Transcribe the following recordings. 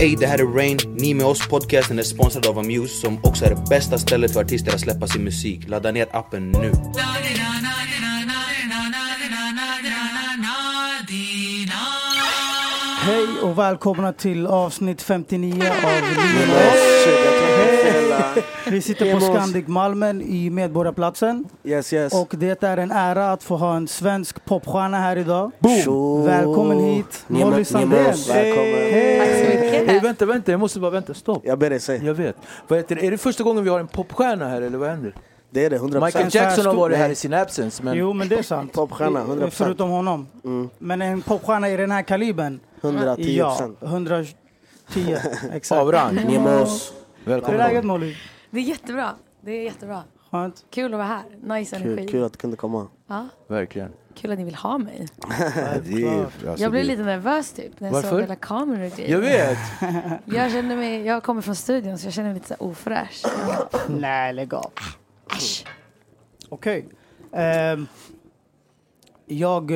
Hej, det här är Rain. Ni med oss podcasten är sponsrad av Amuse, som också är det bästa stället för artister att släppa sin musik. Ladda ner appen nu. Hej och välkomna till avsnitt 59 av Bluehost. Vi sitter på Scandic Malmen i Medborgarplatsen. Yes, yes. Och det är en ära att få ha en svensk popstjärna här idag. Boom. Välkommen hit, Molly Sandén. Välkommen. Tack så mycket. Hej, vänta. Jag måste bara vänta. Stopp. Jag ber dig säga. Jag vet. Vad heter det? Är det första gången vi har en popstjärna här eller vad händer? Det är det, 100%. Michael Jackson har varit här i sin absence. Men... Jo, men det är sant. Popstjärna, 100%. Förutom honom. Mm. Men en popstjärna i den här kalibern. 110%. Ja, 110. Exakt. Avrang. Nemos. Välkommen. Hur är läget, Molly? Det är jättebra. Det är jättebra. Skönt. Kul att vara här. Nice energi. Kul att du kunde komma. Ja. Verkligen. Kul att ni vill ha mig. Jag blev lite nervös typ när jag såg hela kameror. Jag vet. Jag kommer från studion så jag känner mig lite så här ofräsch. Nej, lägg av. Okej. Jag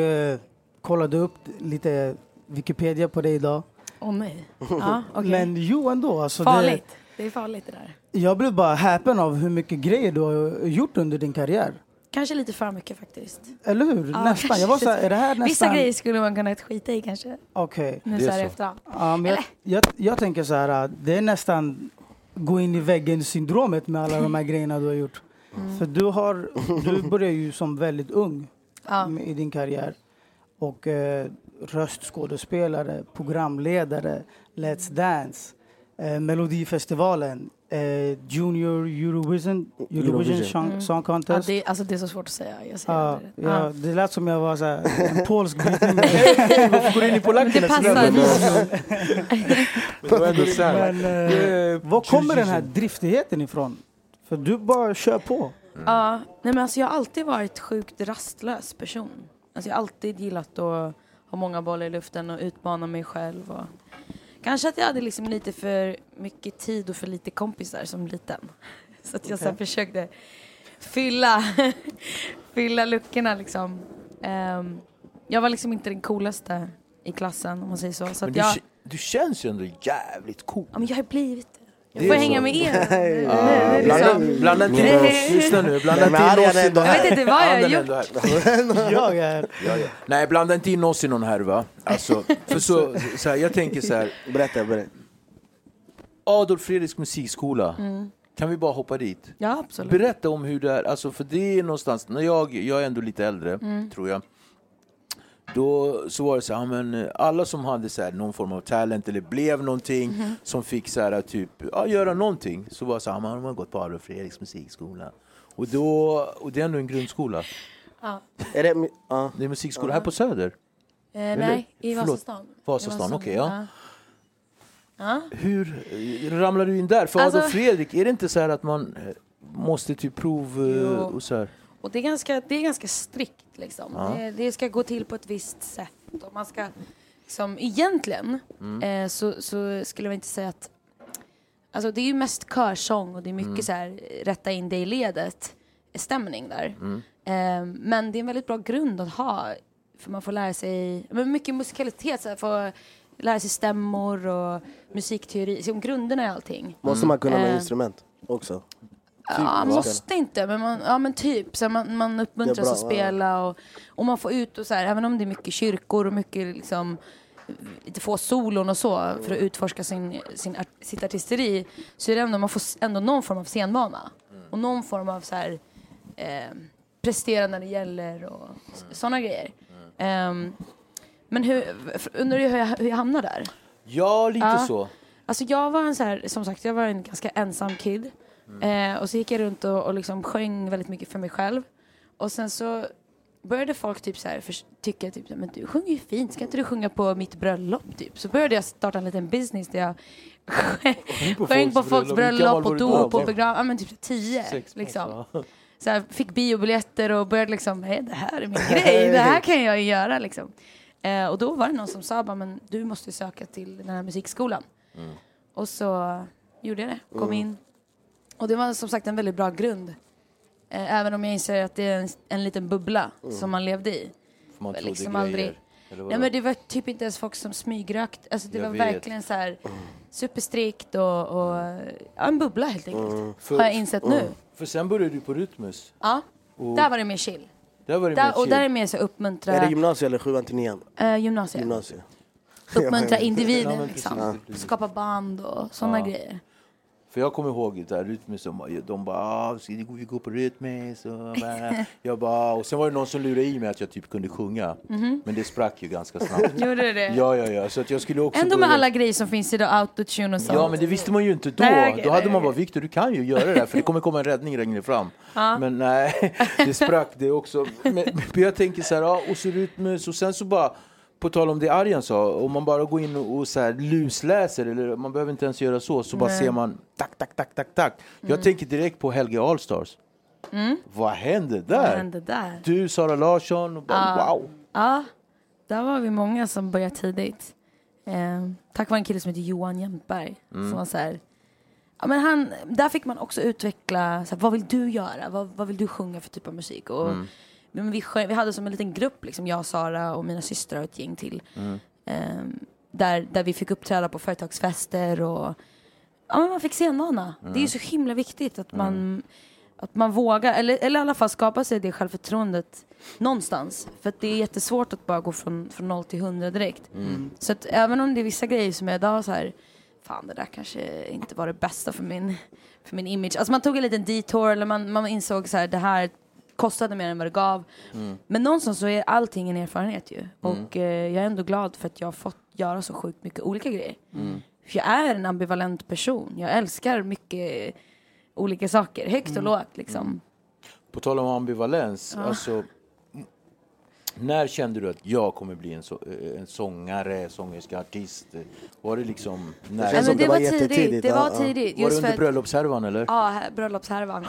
kollade upp lite Wikipedia på dig idag. Om mig? Ja, okej. Men jo ändå. Alltså, farligt. Det är farligt det där. Jag blev bara häpen av hur mycket grejer du har gjort under din karriär. Kanske lite för mycket faktiskt. Eller hur? Ja, nästan. Jag var så här, är det här nästan... Vissa grejer skulle man kunna skita i kanske. Okej. Nu så här efterhand. Ja, men jag tänker så här, det är nästan gå in i väggen-syndromet med alla de här grejerna du har gjort. Mm. För du började ju som väldigt ung i din karriär. Och röstskådespelare, programledare, Let's Dance, Melodifestivalen, Junior Eurovision Song Contest. Det är så svårt att säga. Jag säger det lät som jag var så här, en polsk brytning. Det passar. Men var kommer den här driftigheten ifrån? För du bara kör på. Ja, nej men alltså jag har alltid varit sjukt rastlös person. Alltså jag har alltid gillat att ha många bollar i luften och utmana mig själv. Och kanske att jag hade liksom lite för mycket tid och för lite kompisar som liten. Så att jag så försökte fylla luckorna liksom. Jag var liksom inte den coolaste i klassen om man säger så. Men du känns ju ändå jävligt cool. Ja men jag har blivit det. Jag får hänga med er. Blanda till oss. Lyssna nu. Blanda inte in oss i någon här. Jag vet inte vad jag gjort. Jag är. Nej, blanda inte in oss i någon här, va? Alltså, för så här, jag tänker så här. Berätta. Adolf Fredriks musikskola. Mm. Kan vi bara hoppa dit? Ja, absolut. Berätta om hur det är. Alltså, för det är någonstans. När jag är ändå lite äldre, tror jag. Då så var det så här, men alla som hade så här, någon form av talent eller blev någonting som fick så här, typ, göra någonting. Så var så här, man har gått på Adolf Fredriks musikskola. Och det är ändå en grundskola. Ja. Det är musikskola här på Söder? Nej, i Vasastan. Vasastan, okej. Ja. Hur ramlade du in där? För alltså, Adolf Fredrik, är det inte så här att man måste typ och så här... Och det är ganska strikt liksom. Ja. Det ska gå till på ett visst sätt. Och man ska liksom, egentligen så skulle jag inte säga att alltså det är ju mest körsång och det är mycket så här rätta in det i ledet stämning där. Men det är en väldigt bra grund att ha för man får lära sig men mycket musikalitet så här, får lära sig stämmor och musikteori så om grunderna är allting. Måste man kunna med instrument också? Typ, ja, måste inte, men men typ så man uppmuntras att spela och man får ut och så här, även om det är mycket kyrkor och mycket liksom få solon och så för att utforska sitt artisteri, så är det ändå man får ändå någon form av scenvana och någon form av så här prestera när det gäller och sådana grejer. Men hur jag hamnade där? Ja, lite så. Alltså jag var en så här, som sagt, jag var en ganska ensam kid. Och så gick jag runt och liksom sjöng väldigt mycket för mig själv. Och sen så började folk typ så här tycka typ, men du sjunger ju fint, ska inte du sjunga på mitt bröllop typ? Så började jag starta en liten business där jag sjöng på folks bröllop och dop och begrav, men typ 10 liksom. Så här, fick biobiljetter och började liksom, hej, det här är min grej, det här kan jag ju göra liksom. Och då var det någon som sa, men du måste söka till den här musikskolan. Och så gjorde jag det, kom in. Och det var som sagt en väldigt bra grund. Även om jag inser att det är en liten bubbla som man levde i. För man trodde liksom aldrig. Nej, men det var typ inte ens folk som smygrökt. Alltså det jag var verkligen så här superstrikt och en bubbla helt enkelt. Har jag insett nu. För sen började du på Rytmus. Ja, där var det mer chill. Och där är mer så uppmuntra. Är det gymnasiet eller 7-9? Gymnasiet. Uppmuntra individen liksom. Skapa band och sådana grejer. För jag kommer ihåg det där Rytmus, de bara, vi går på Rytmus och jag bara, och sen var det någon som lurade i mig att jag typ kunde sjunga, men det sprack ju ganska snabbt. Gjorde det? Ja, så att jag skulle också ändå med alla grejer som finns idag, autotune och sånt. Ja, men det visste man ju inte då. Då hade man bara, Victor, du kan ju göra det där, för det kommer komma en räddning längre fram. Men nej, det sprack det också. Men jag tänker så här, och så Rytmus, och sen så bara på tal om det Arjen sa, om man bara går in och så här lusläser, eller man behöver inte ens göra så bara ser man tack. Jag tänker direkt på Helge Allstars. Vad hände där? Du, Sara Larsson och bara, wow. Ja, där var vi många som började tidigt. Tack vare en kille som heter Johan Jämtberg som var så här, ja, men han, där fick man också utveckla så här, vad vill du göra? Vad vill du sjunga för typ av musik? Och men vi hade som en liten grupp liksom, jag, Sara och mina systrar och ett gäng till. Där vi fick uppträda på företagsfester och men man fick scenvana. Det är ju så himla viktigt att man vågar eller i alla fall skapa sig det självförtroendet någonstans, för att det är jättesvårt att bara gå från 0 till 100 direkt. Så att även om det är vissa grejer som är idag så här, fan, det där kanske inte var det bästa för min image. Alltså man tog en liten detour, eller man insåg så här, det här kostade mer än vad det gav. Men någonstans så är allting en erfarenhet ju. Och jag är ändå glad för att jag har fått göra så sjukt mycket olika grejer. För jag är en ambivalent person. Jag älskar mycket olika saker. Högt och lågt liksom. På tal om ambivalens. Alltså, när kände du att jag kommer bli en sångare, sångerska, artist? Var det liksom... Det var tidigt. Det var tidigt. Var det under bröllopshärvan eller? Ja, bröllopshärvan.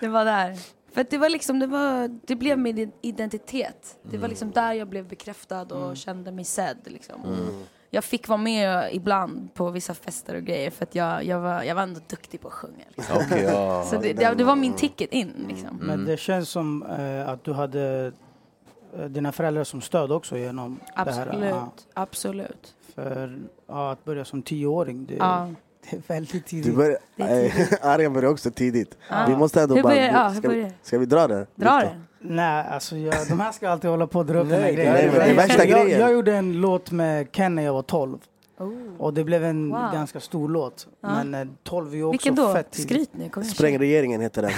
Det var där. För att det var liksom, det blev min identitet. Det var liksom där jag blev bekräftad och kände mig sedd liksom. Jag fick vara med ibland på vissa fester och grejer för att jag var ändå duktig på att sjunga. Liksom. Så det var min ticket in liksom. Men det känns som att du hade dina föräldrar som stöd också genom det här. Absolut. För att börja som 10-åring, det är väldigt tidigt. Arjen började också tidigt. Vi måste ändå ska vi dra det? Nej, alltså de här ska alltid hålla på och dra upp med grejer. Jag gjorde en låt med Ken när jag var 12. Och det blev en ganska stor låt. Men 12 är också fett. Vilken då? Skryt nu. Sprängregeringen heter den.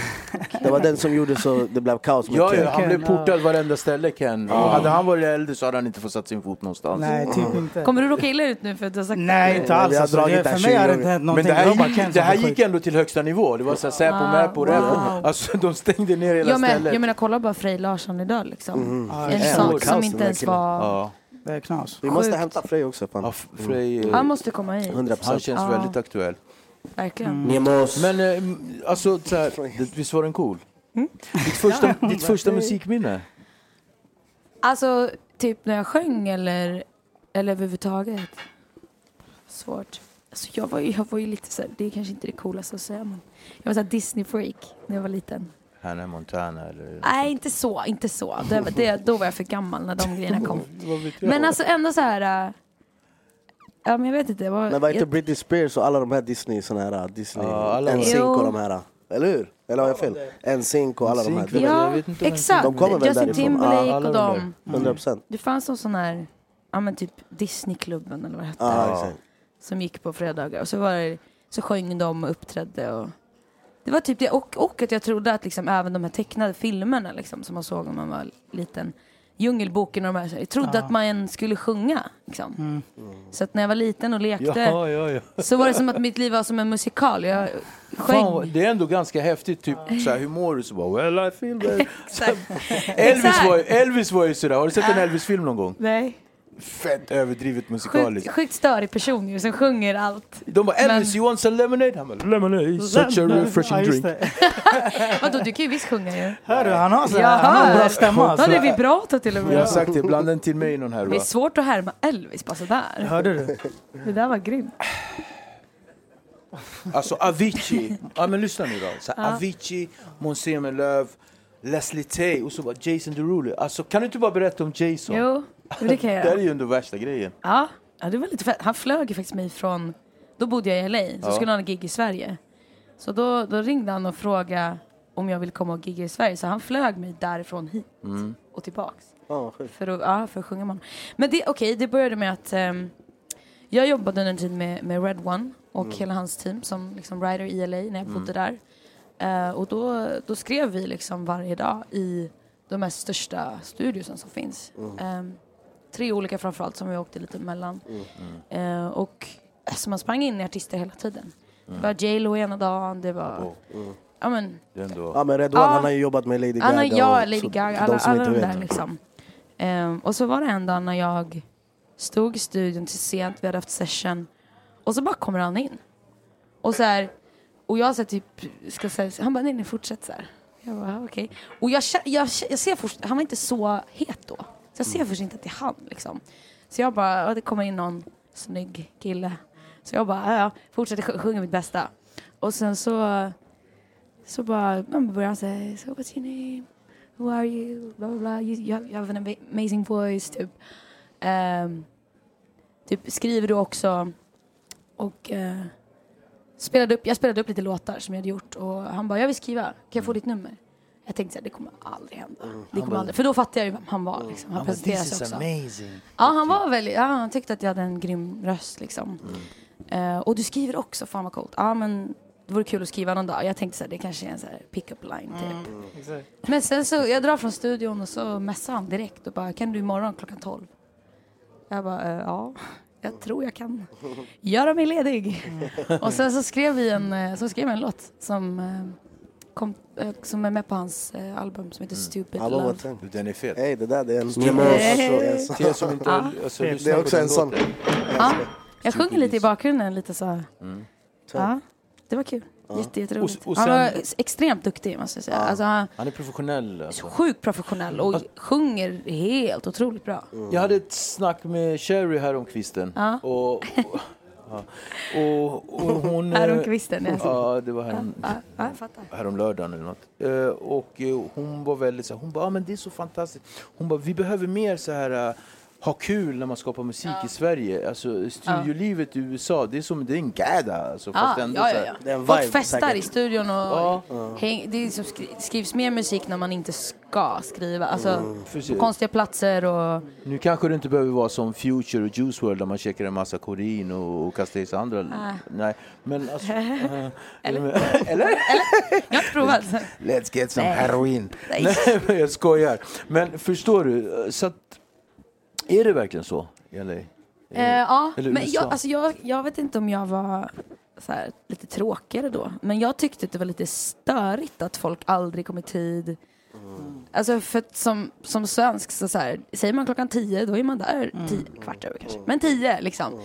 Det var den som gjorde så det blev kaos med Ken. Han blev portad varenda ställe, Ken. Hade han varit äldre så hade han inte fått satt sin fot någonstans. Nej, typ inte. Kommer du råka illa ut nu för att du har sagt? Nej, inte alls. Alltså, för mig har det inte hänt någonting. Men det här gick ändå till högsta nivå. Det var så här Säpo, Märpo, Räpo. Alltså, de stängde ner hela stället. Jag menar, kolla bara Frej Larsson idag liksom. En sak som inte ens var... Det är knas. Vi måste hämta Frej också. Han måste komma hit. 100%. Han känns väldigt aktuell. Verkligen. Men alltså, visst var den cool? Ditt första musikminne? Alltså, typ när jag sjöng eller överhuvudtaget. Svårt. Alltså, jag var ju lite så här, det är kanske inte det coolaste att säga, men jag var så här Disney-freak när jag var liten. Hannah Montana eller... Nej, inte så. Då var jag för gammal när de grejerna kom. Men alltså ändå så här... Ja, men jag vet inte. Men var inte Britney Spears och alla de här Disney såna här... NSYNC och de här. Eller hur? Eller har jag fel? NSYNC och alla de här. Ja, exakt. De kommer väl Justin Timberlake och de. 100%. Det fanns någon sån här... ja men typ Disneyklubben eller vad det hette. Ah, som gick på fredagar. Och så var det, så sjöng de och uppträdde och det var typ det, och att jag trodde att liksom även de här tecknade filmerna liksom, som man såg när man var liten, Djungelboken och de här, jag trodde att man skulle sjunga liksom. Så att när jag var liten och lekte så var det som att mitt liv var som en musikal. Jag sjöng. Fan, det är ändå ganska häftigt typ så här, hur mår du? Så bara, well I feel well. Elvis var ju sådär. Har du sett en Elvis-film någon gång? Nej. Fett överdrivet musikaliskt. Sjukt störig person ju som sjunger allt. De bara, Elvis, you want some lemonade? Han bara, lemonade, such a refreshing drink. Vadå, du kan ju visst sjunga ju. Hörru, han har så här bra stämma. Han är vibrator till och med. Jag har sagt det, bland den till mig någon här. Det är svårt att härma Elvis bara sådär. Hörde du? Det där var grymt. Alltså Avicii. Ja, men lyssna nu då. Så Avicii, Lööf Leslie Tay och så bara Jason Derulo. Alltså, kan du inte bara berätta om Jason? Jo. Det är ju ändå värsta grejen. Ja, det var lite fett. Han flög faktiskt mig från... Då bodde jag i LA, så skulle han ha gig i Sverige. Så då ringde han och frågade om jag ville komma och gigga i Sverige. Så han flög mig därifrån hit och tillbaks. För att sjunga man. Men det började med att... jag jobbade under en tid med Red One och hela hans team som liksom writer i LA när jag bodde där. Och då skrev vi liksom varje dag i de här största studiosen som finns. 3 olika framförallt som vi åkte lite mellan. Och alltså, man sprang in i artister hela tiden. Det var Jelly ena dagen, det var... Ja, men... Red One, han har ju jobbat med Lady Gaga. Lady Gaga, alla de där liksom. Och så var det en dag när jag stod i studion till sent, vi hade haft session. Och så bara kommer han in. Och så här... Och jag så här, typ... Ska säga, han bara, nej, fortsätt så här. Jag bara, okej. Och jag ser först... Han var inte så het då. Så jag ser först inte att det är han liksom. Så jag bara, det kommer in någon snygg kille. Så jag bara, fortsätter sjunga mitt bästa. Och sen så bara, man börjar säga, so what's your name? Who are you? Blah, blah, blah. You have an amazing voice, typ. Typ skriver du också. Och jag spelade upp lite låtar som jag hade gjort. Och han bara, jag vill skriva. Kan jag få ditt nummer? Jag tänkte att det kommer aldrig hända. För då fattade jag ju vem han var. Liksom. Han presenterade sig också. Amazing. Ja, han var väl... Ja, han tyckte att jag hade en grym röst. Liksom. Och du skriver också. Fan vad coolt. Ja, men det vore kul att skriva någon dag. Jag tänkte att det kanske är en så här pick-up line typ. Men sen så... Jag drar från studion och så messar han direkt. Och bara, kan du imorgon klockan 12? Jag bara, ja... Jag tror jag kan göra mig ledig. Och sen så skrev vi en låt som... som är med på hans album som heter Stupid Love. Den är fet. Hey, det där det är en det är också ensam. Jag sjunger lite i bakgrunden lite så här. Det var kul. Jätteroligt. Han var extremt duktig måste jag säga. Alltså, han är professionell. Alltså. Sjukt professionell och sjunger helt otroligt bra. Jag hade ett snack med Sherry här om kvisten och hon häromkvisten det var härom lördagen eller något. Och hon var väldigt så här, hon bara men det är så fantastiskt. Hon bara vi behöver mer så här ha kul när man skapar musik i Sverige. Alltså studiolivet i USA, det är som det är en gäda alltså fast ändå så här, det är en vibe. Folk festar säkert i studion och det är som skrivs mer musik när man inte ska skriva alltså på konstiga platser och nu kanske det inte behöver vara som Future och Juice WRLD där man checkar en massa korin och kastar i sig andra nej men alltså, eller jag har provat let's get some heroin. Nej, jag skojar. Men förstår du så att är det verkligen så? Eller men jag vet inte om jag var så här, lite tråkigare då. Men jag tyckte att det var lite störigt att folk aldrig kom i tid. Alltså för att som svensk så här, säger man klockan 10, då är man där 10, kvart över kanske. Men 10 liksom.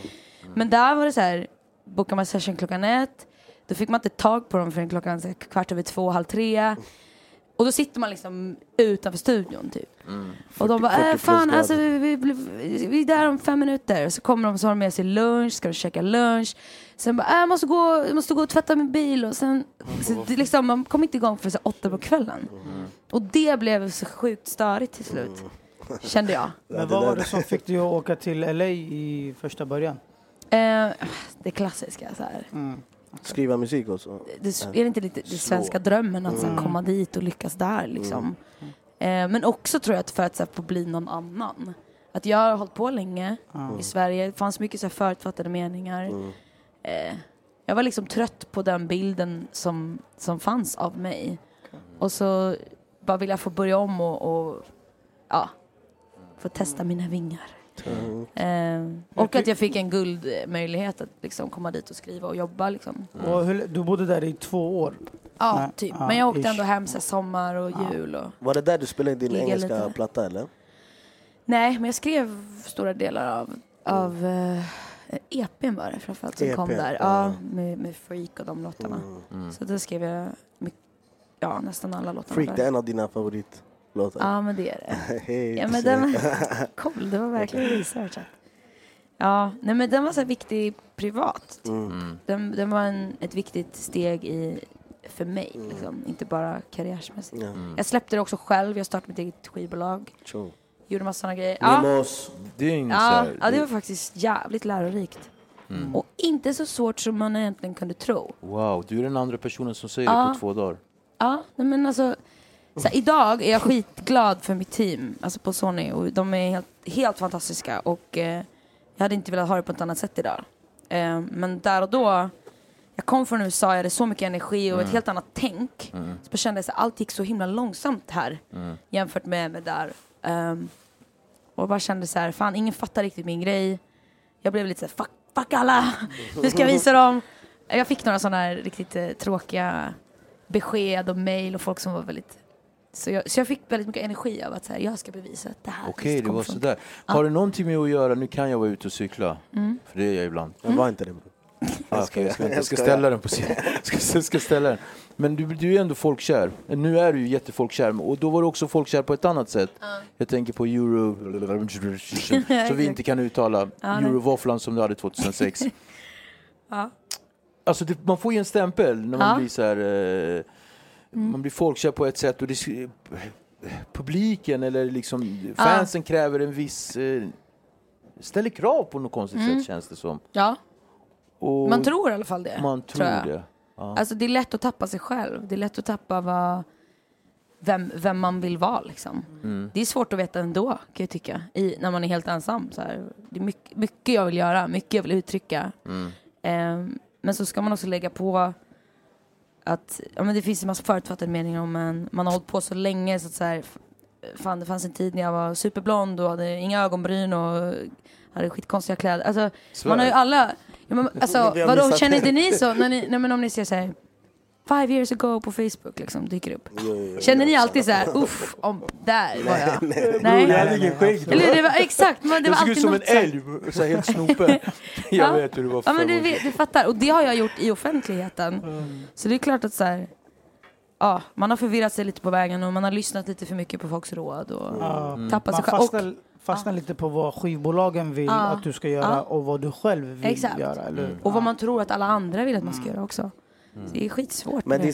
Men där var det så här, bokade man session klockan 1. Då fick man inte tag på dem förrän klockan här, kvart över 2, 2:30. Och då sitter man liksom utanför studion typ. 40, och de bara, fan alltså vi är där om 5 minuter. Så kommer de så har de med sig lunch, ska de checka lunch. Sen bara, jag måste gå och tvätta min bil. Och sen, så, det, liksom, man kom inte igång för så 8 på kvällen. Och det blev så sjukt störigt till slut. Kände jag. Men vad var det som fick dig att åka till LA i första början? Det klassiska så här. Skriva musik också. Är det inte lite den svenska drömmen att sen komma dit och lyckas där liksom. Men också tror jag att för att så här, få bli någon annan. Att jag har hållit på länge i Sverige. Det fanns mycket så här förutfattade meningar. Jag var liksom trött på den bilden som fanns av mig. Och så bara vill jag få börja om och ja, få testa mina vingar. Och att jag fick en guldmöjlighet att liksom komma dit och skriva och jobba liksom. Du bodde där i 2 år? Ja, typ. Men jag åkte ändå hem så sommar och jul. Och var det där du spelade din engelska lite. Platta eller? Nej, men jag skrev stora delar av EP:n var det framförallt som kom där. Ja, med Freak och de låtarna. Så då skrev jag nästan alla låtarna. Freak, det är en av dina favorit. Låter. Ja, men det är det. Ja, men den var cool, det var verkligen researchat. Ja, nej, men den var så viktig privat. Typ. Den var ett viktigt steg för mig, liksom. Inte bara karriärsmässigt. Jag släppte det också själv, jag startade mitt eget skivbolag. Gjorde massa sådana grejer. Det var faktiskt jävligt lärorikt. Och inte så svårt som man egentligen kunde tro. Wow, du är den andra personen som säger det på 2 dagar. Ja, nej, men alltså... Så idag är jag skitglad för mitt team, alltså på Sony, och de är helt fantastiska och jag hade inte velat ha det på ett annat sätt idag. Men där och då, jag kom från USA, jag hade så mycket energi och ett helt annat tänk. Så kände jag att allt gick så himla långsamt här jämfört med där. Och bara kände så här, fan, ingen fattar riktigt min grej. Jag blev lite så här, fuck alla, nu ska jag visa dem. Jag fick några sådana här riktigt tråkiga besked och mejl och folk som var väldigt... Så jag fick väldigt mycket energi av att så här, jag ska bevisa att det här... Okej, det var så där. Har det någonting med att göra? Nu kan jag vara ute och cykla. För det är jag ibland. Jag var inte det. Jag ska ställa den på sidan. Jag ska ställa den. Men du är ändå folkkär. Nu är du ju jättefolkkär. Och då var du också folkkär på ett annat sätt. Jag tänker på Euro... så vi inte kan uttala. Eurovåfflan som du hade 2006. Alltså, man får ju en stämpel när man blir så här... Man blir folkkär på ett sätt och publiken eller liksom fansen kräver en viss ställer krav på något konstigt sätt, känns det som. Ja. Och man tror i alla fall det. Man tror det. Ja. Alltså det är lätt att tappa sig själv. Det är lätt att tappa vem man vill vara liksom. Det är svårt att veta ändå, kan jag tycka, när man är helt ensam så här. Det är mycket jag vill göra, mycket jag vill uttrycka. Men så ska man också lägga på att men det finns en massa förutfattade meningar om en. Man har hållit på så länge så att så här, fan, det fanns en tid när jag var superblond och hade inga ögonbryn och hade skitkonstiga kläder. Alltså Sverige. Man har ju alla vadå, känner inte ni så när om ni ser så här 5 years ago på Facebook liksom dyker upp. Yeah. Känner ni alltid så här uff om där var jag. Nej. Eller det var exakt, men det var alltid som en älg så här, helt snopen. Jag vet hur det var. Ja, men du fattar, och det har jag gjort i offentligheten. Så det är klart att så här, ja, man har förvirrat sig lite på vägen och man har lyssnat lite för mycket på folks råd och tappat sig själv. Fastna lite på vad skivbolagen vill att du ska göra och vad du själv vill göra eller och vad man tror att alla andra vill att man ska göra också. Det är skitsvårt. Men din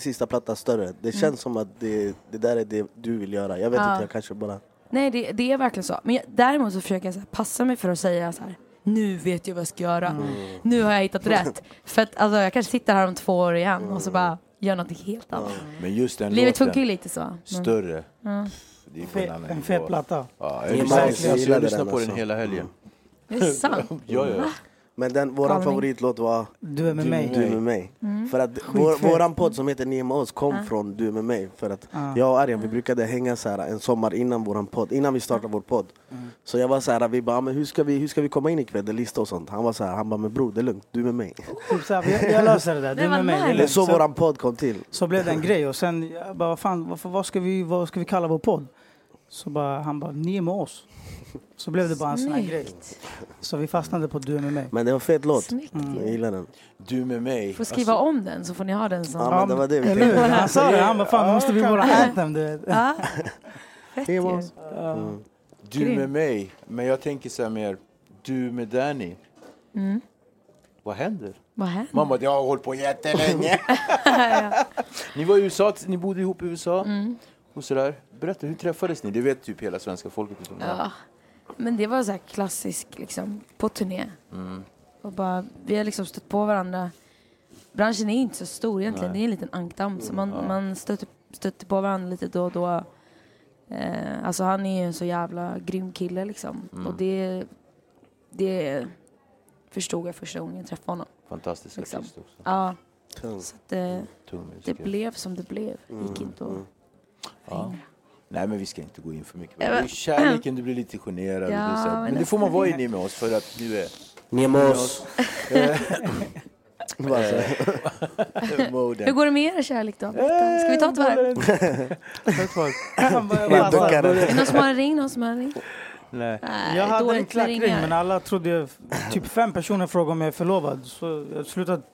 sista platta större. Det känns som att det där är det du vill göra. Jag vet inte, jag kanske bara... Nej, det är verkligen så. Men däremot så försöker jag så här, passa mig för att säga så här: nu vet jag vad jag ska göra. Nu har jag hittat rätt. För att alltså, jag kanske sitter här om 2 år igen och så bara gör något helt annat. Men just den livet funkar ju lite så. Större. En fet platta. Ja, jag lyssnar på den hela helgen. Det är sant. Ja. Men våran favoritlåt var Du är med mig. För att våran podd som heter Ni är med oss kom från Du är med mig. För att jag och Arjen, vi brukade hänga så här en sommar innan våran podd, innan vi startade vår podd. Så jag var så här, vi bara, men hur ska vi komma in i kvällslista och sånt. Han var så här, men bror, det är lugnt, du är med mig. Så jag löser det där, du är med mig. Det är så våran podd kom till. Så blev det en grej och sen jag bara, vad ska vi kalla vår podd? Så bara, han bara, ni är med oss. Så blev det bara en sån här grej. Så vi fastnade på Du med mig. Men det var fet låt. Jag gillar den. Du med mig. Får skriva om den så får ni ha den som. Ja, men det var det vi tänkte. Han sa det. Han bara, fan, måste vi vara anthem, du vet. Ja. Du med mig. Men jag tänker så här mer. Du med Danny. Vad händer? Mamma, jag har hållit på jättelänge. Ni var i USA. Ni bodde ihop i USA. Och sådär. Berätta, hur träffades ni? Det vet typ hela svenska folket. Ja, men det var så här klassisk liksom, på turné. Och bara, vi har liksom stött på varandra. Branschen är inte så stor egentligen. Nej. Det är en liten ankdam. Så man stöter på varandra lite då och då. Alltså han är ju en så jävla grym kille liksom. Och det förstod jag första gången jag träffade honom. Fantastisk liksom. Artist också. Ja. Så att, det blev som det blev. Gick inte att hänga. Nej, men vi ska inte gå in för mycket. Men kärleken, du blir lite generad. Ja, och så. Men det får man vara inne med oss för att du är... Med oss. Hur går det med er kärlek då? Ska vi ta ett varv? Är det någon som har en ring? Nej. Jag hade en klackring, men alla trodde jag, typ 5 personer frågade om jag är förlovad, så jag slutade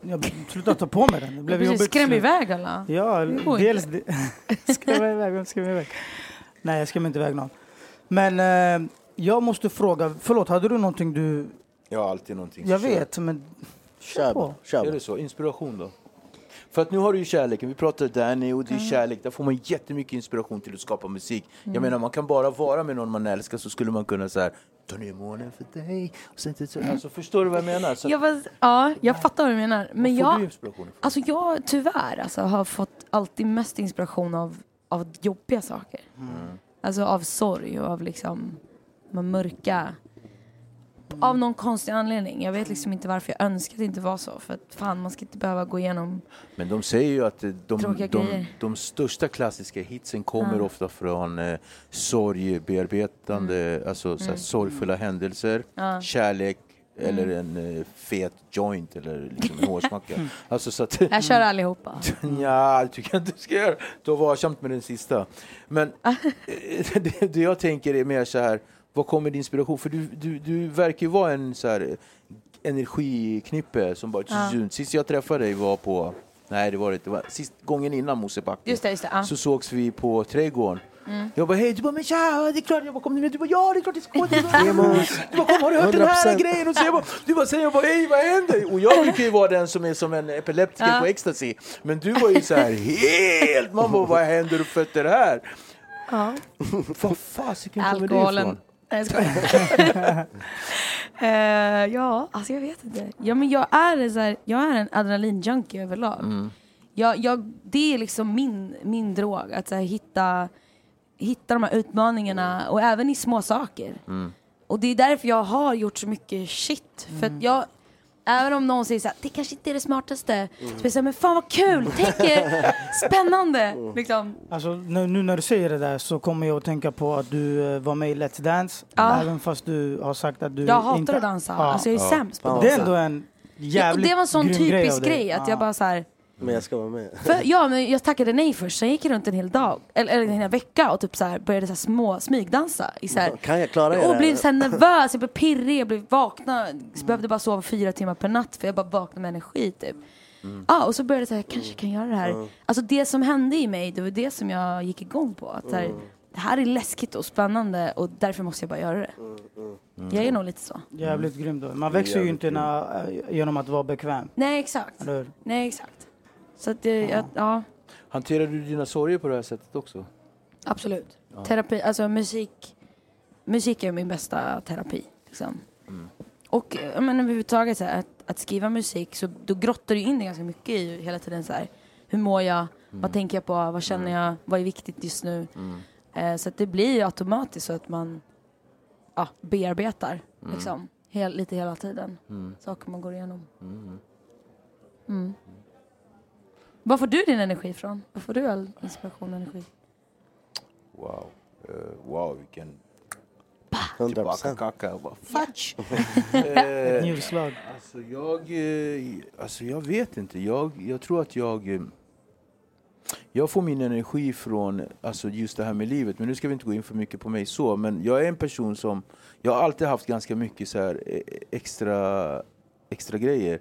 ta på mig den. Det blev jobbigt. Skrämmer iväg alla. Ja, dels skrämmer iväg. Nej, jag skrämmer inte iväg någon. Men jag måste fråga, förlåt, hade du någonting du... Ja, alltid någonting. Jag vet, men... Kör på. Är det så? Inspiration då? För att nu har du ju kärleken. Vi pratar Danny och det är kärlek. Där får man jättemycket inspiration till att skapa musik. Jag menar, man kan bara vara med någon man älskar, så skulle man kunna så här, ta ner månen för dig. Och sen, alltså, förstår du vad jag menar? Så... Jag fattar vad du menar. Men vad får du inspiration ifrån? Alltså jag tyvärr har fått alltid mest inspiration av jobbiga saker. Alltså av sorg och av liksom mörka... Av någon konstig anledning. Jag vet liksom inte varför jag önskar att det inte var så. För att fan, man ska inte behöva gå igenom. Men de säger ju att de största klassiska hitsen kommer ofta från sorgbearbetande, alltså så här, sorgfulla händelser, kärlek eller en fet joint eller liksom en hårsmacka. Alltså, så att, jag kör allihopa. Ja, jag tycker inte du ska göra. Då var varsamt med den sista. Men det jag tänker är mer så här. Vad kommer din inspiration? För du verkar ju vara en så här energiknippe som bara... Sist jag träffade dig var på... Nej, det var sist gången innan Mosebacken. Just det. Så sågs vi på Trädgården. Jag bara, hej, du bara, men tja, det är klart. Jag bara, kom du med? Du bara, ja, det är klart det ska gå. Du bara, kom, har du hört 100%. Den här grejen? Och så jag bara, hej, vad händer? Och jag brukar ju vara den som är som en epileptiker på ecstasy. Men du var ju så här helt... Man bara, vad händer och fötter här? Ja. Vad fasiken kommer det ifrån? Alltså jag vet inte. Ja, men jag är en adrenalinjunkie överlag. Jag det är liksom min drog att så här, hitta de här utmaningarna och även i små saker. Och det är därför jag har gjort så mycket shit, för att jag... Även om någon säger så här, det kanske inte är det smartaste. Så jag säger, men fan vad kul, tänk er, spännande. Liksom. Alltså, nu när du säger det där så kommer jag att tänka på att du var med i Let's Dance. Även fast du har sagt att du inte... Jag hatar att dansa, alltså jag är sämst på att dansa. Det är ändå en jävligt... Det var en sån typisk grej att jag bara så här... Men jag ska vara med. Men jag tackade nej först. Sen gick jag runt en hel dag. Eller en hel vecka. Och typ så här, började så här små smygdansa. I så här, kan jag klara det? Och blev så här nervös. Jag blev pirrig. Jag blev vakna. Så behövde bara sova 4 timmar per natt. För jag bara vaknade med energi typ. Och så började jag så här, kanske kan jag göra det här. Alltså det som hände i mig, det var det som jag gick igång på. Att så här, det här är läskigt och spännande. Och därför måste jag bara göra det. Jag är nog lite så. Jävligt grym då. Man växer ju inte genom att vara bekväm. Nej, exakt. Så att hanterar du dina sorger på det här sättet också? Absolut. Ja. Terapi, alltså musik är min bästa terapi liksom. Och men överhuvudtaget så här, att skriva musik, så då grottar du in det ganska mycket i hela tiden så här, hur mår jag? Vad tänker jag på? Vad känner jag? Vad är viktigt just nu? Så att det blir ju automatiskt så att man bearbetar liksom lite hela tiden. Saker man går igenom. Var får du din energi från? Var får du all inspiration och energi? Wow, vilken... 100% kaka. Fatsch! Njurslag. Alltså, jag vet inte. Jag tror att jag får min energi från alltså just det här med livet. Men nu ska vi inte gå in för mycket på mig så. Men jag är en person som... Jag har alltid haft ganska mycket så här extra grejer.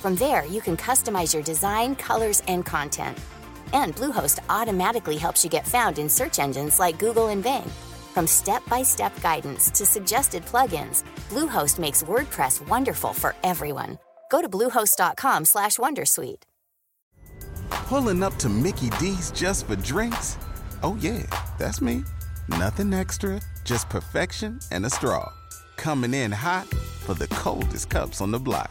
From there, you can customize your design, colors, and content. And Bluehost automatically helps you get found in search engines like Google and Bing. From step-by-step guidance to suggested plugins, Bluehost makes WordPress wonderful for everyone. Go to bluehost.com/WonderSuite. Pulling up to Mickey D's just for drinks? Oh yeah, that's me. Nothing extra, just perfection and a straw. Coming in hot for the coldest cups on the block.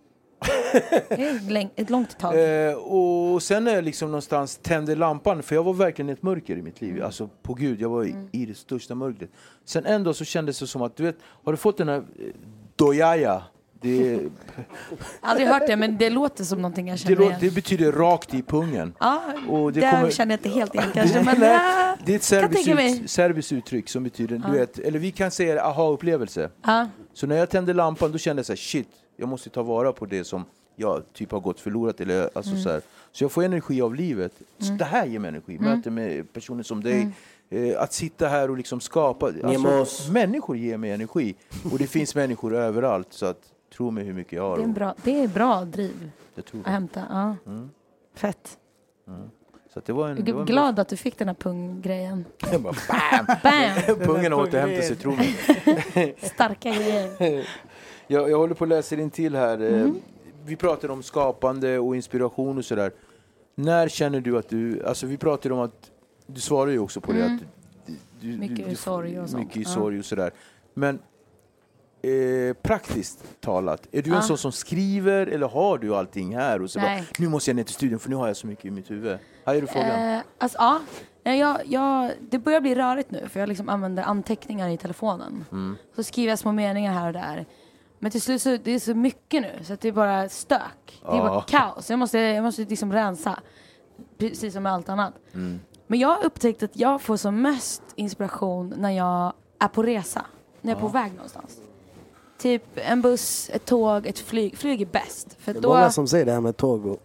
Ett långt tag. Och sen är jag liksom någonstans tände lampan. För jag var verkligen ett mörker i mitt liv. Alltså på Gud, jag var i det största mörkret. Sen ändå så kändes det som att, du vet, har du fått den här dojaja? Det... Aldrig hört det, men det låter som någonting jag känner igen. Det betyder rakt i pungen. Ja, och det kommer... känner jag inte helt in kanske. Men det är ett serviceuttryck som betyder, du vet, eller vi kan säga aha-upplevelse. Så när jag tände lampan, då kände jag så här, shit, jag måste ta vara på det som jag typ har gått förlorat. Eller, alltså, så här. Så jag får energi av livet. Så det här ger mig energi. Möten med personer som dig. Att sitta här och liksom skapa. Alltså, människor ger mig energi. Och det finns människor överallt. Så att, tro mig hur mycket jag har. Det är bra driv att hämta. Ja. Fett. Så att det var en glad att du fick den här punggrejen. Jag bara, bam! Pungen återhämtar sig, tro mig. Starka grejer. Jag håller på att läsa in till här. Vi pratar om skapande och inspiration och sådär. När känner du att du... Alltså vi pratar om att... Du svarar ju också på det. Att du, mycket sorg och sånt. Mycket sorg och sådär. Men praktiskt talat. Är du en sån som skriver? Eller har du allting här? Och så bara, nu måste jag ner till studion för nu har jag så mycket i mitt huvud. Här är du frågan. Det börjar bli rörigt nu. För jag liksom använder anteckningar i telefonen. Så skriver jag små meningar här och där. Men till slut så det är så mycket nu så att det är bara stök. Det är bara kaos. Jag måste liksom rensa. Precis som med allt annat. Men jag har upptäckt att jag får som mest inspiration när jag är på resa. När jag är på väg någonstans. Typ en buss, ett tåg, ett flyg. Flyg är bäst. För det är då... många som säger det här med tåg. Och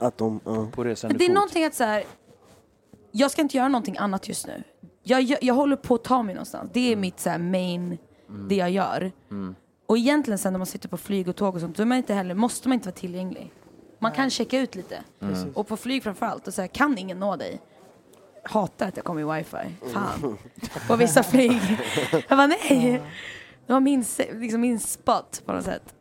att de, på resan men det är någonting att så här, jag ska inte göra någonting annat just nu. Jag håller på att ta mig någonstans. Det är mitt så här, main, det jag gör. Och egentligen sen när man sitter på flyg och tåg och sånt, då är man inte heller, måste man inte vara tillgänglig. Man kan checka ut lite. Och på flyg framförallt och säga, kan ingen nå dig? Hatar att jag kom i wifi. Fan. På vissa flyg. Jag bara, nej. Det var min spot på något sätt.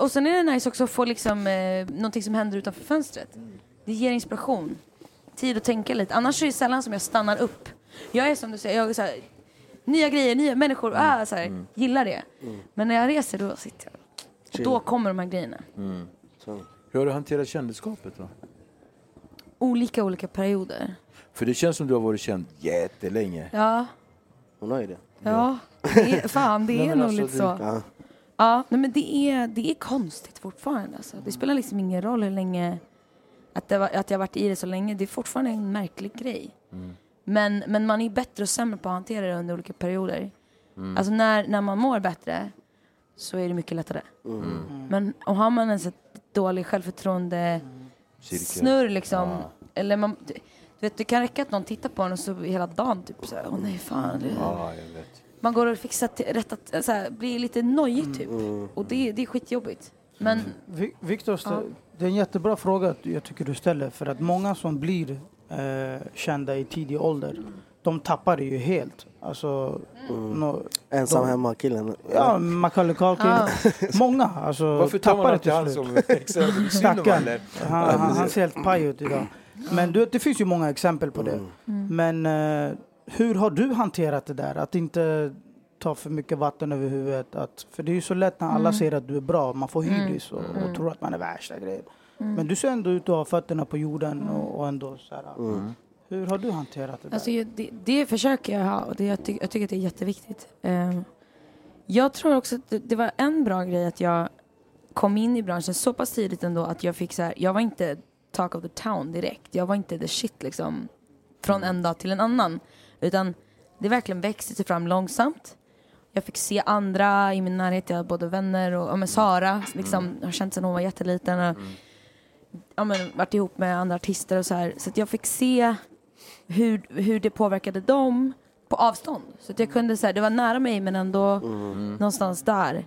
Och sen är det nice också att få liksom, någonting som händer utanför fönstret. Det ger inspiration. Tid att tänka lite. Annars är det sällan som jag stannar upp. Jag är som du säger, jag är så här, nya grejer, nya människor. Gillar det. Men när jag reser då sitter jag. Och då kommer de här grejerna. Så. Hur har du hanterat kändisskapet då? Olika perioder. För det känns som du har varit känd jättelänge. Ja. Hon har ju det. Ja. Det är nog lite så. Ja, nej, men det är konstigt fortfarande. Alltså. Det spelar liksom ingen roll hur länge att jag har varit i det så länge. Det är fortfarande en märklig grej. Men man är bättre och sämre på att hantera det under olika perioder. Alltså när man mår bättre så är det mycket lättare. Men och har man en så dålig självförtroende snurr liksom. Eller man, du vet, det kan räcka att någon tittar på en och så hela dagen typ så här, åh nej fan. Jag vet. Man går och fixar rätt så här, blir lite nojig typ. Och det är skitjobbigt. Men Victor, det är en jättebra fråga jag tycker du ställer för att många som blir kända i tidig ålder. De tappar det ju helt. Alltså, ensam hemma killen. Ja, Michael Jackson. Många. Alltså, varför tappar det han som exempel? Han ser helt paj ut idag. Men det finns ju många exempel på det. Men hur har du hanterat det där? Att inte ta för mycket vatten över huvudet. För det är ju så lätt när alla ser att du är bra. Man får hybris och tror att man är värsta grejen. Men du ser ändå ut och har fötterna på jorden och ändå så här. Hur har du hanterat det där? Alltså, det försöker jag ha, och det, jag tycker att det är jätteviktigt. Jag tror också att det var en bra grej att jag kom in i branschen så pass tidigt ändå att jag fick så här, jag var inte talk of the town direkt. Jag var inte the shit liksom från en dag till en annan, utan det verkligen växte sig fram långsamt. Jag fick se andra i min närhet, jag hade både vänner och med Sara liksom, har känt sen hon var jätteliten och varit ihop med andra artister och så här, så att jag fick se hur det påverkade dem på avstånd, så att jag kunde så här, det var nära mig men ändå någonstans där.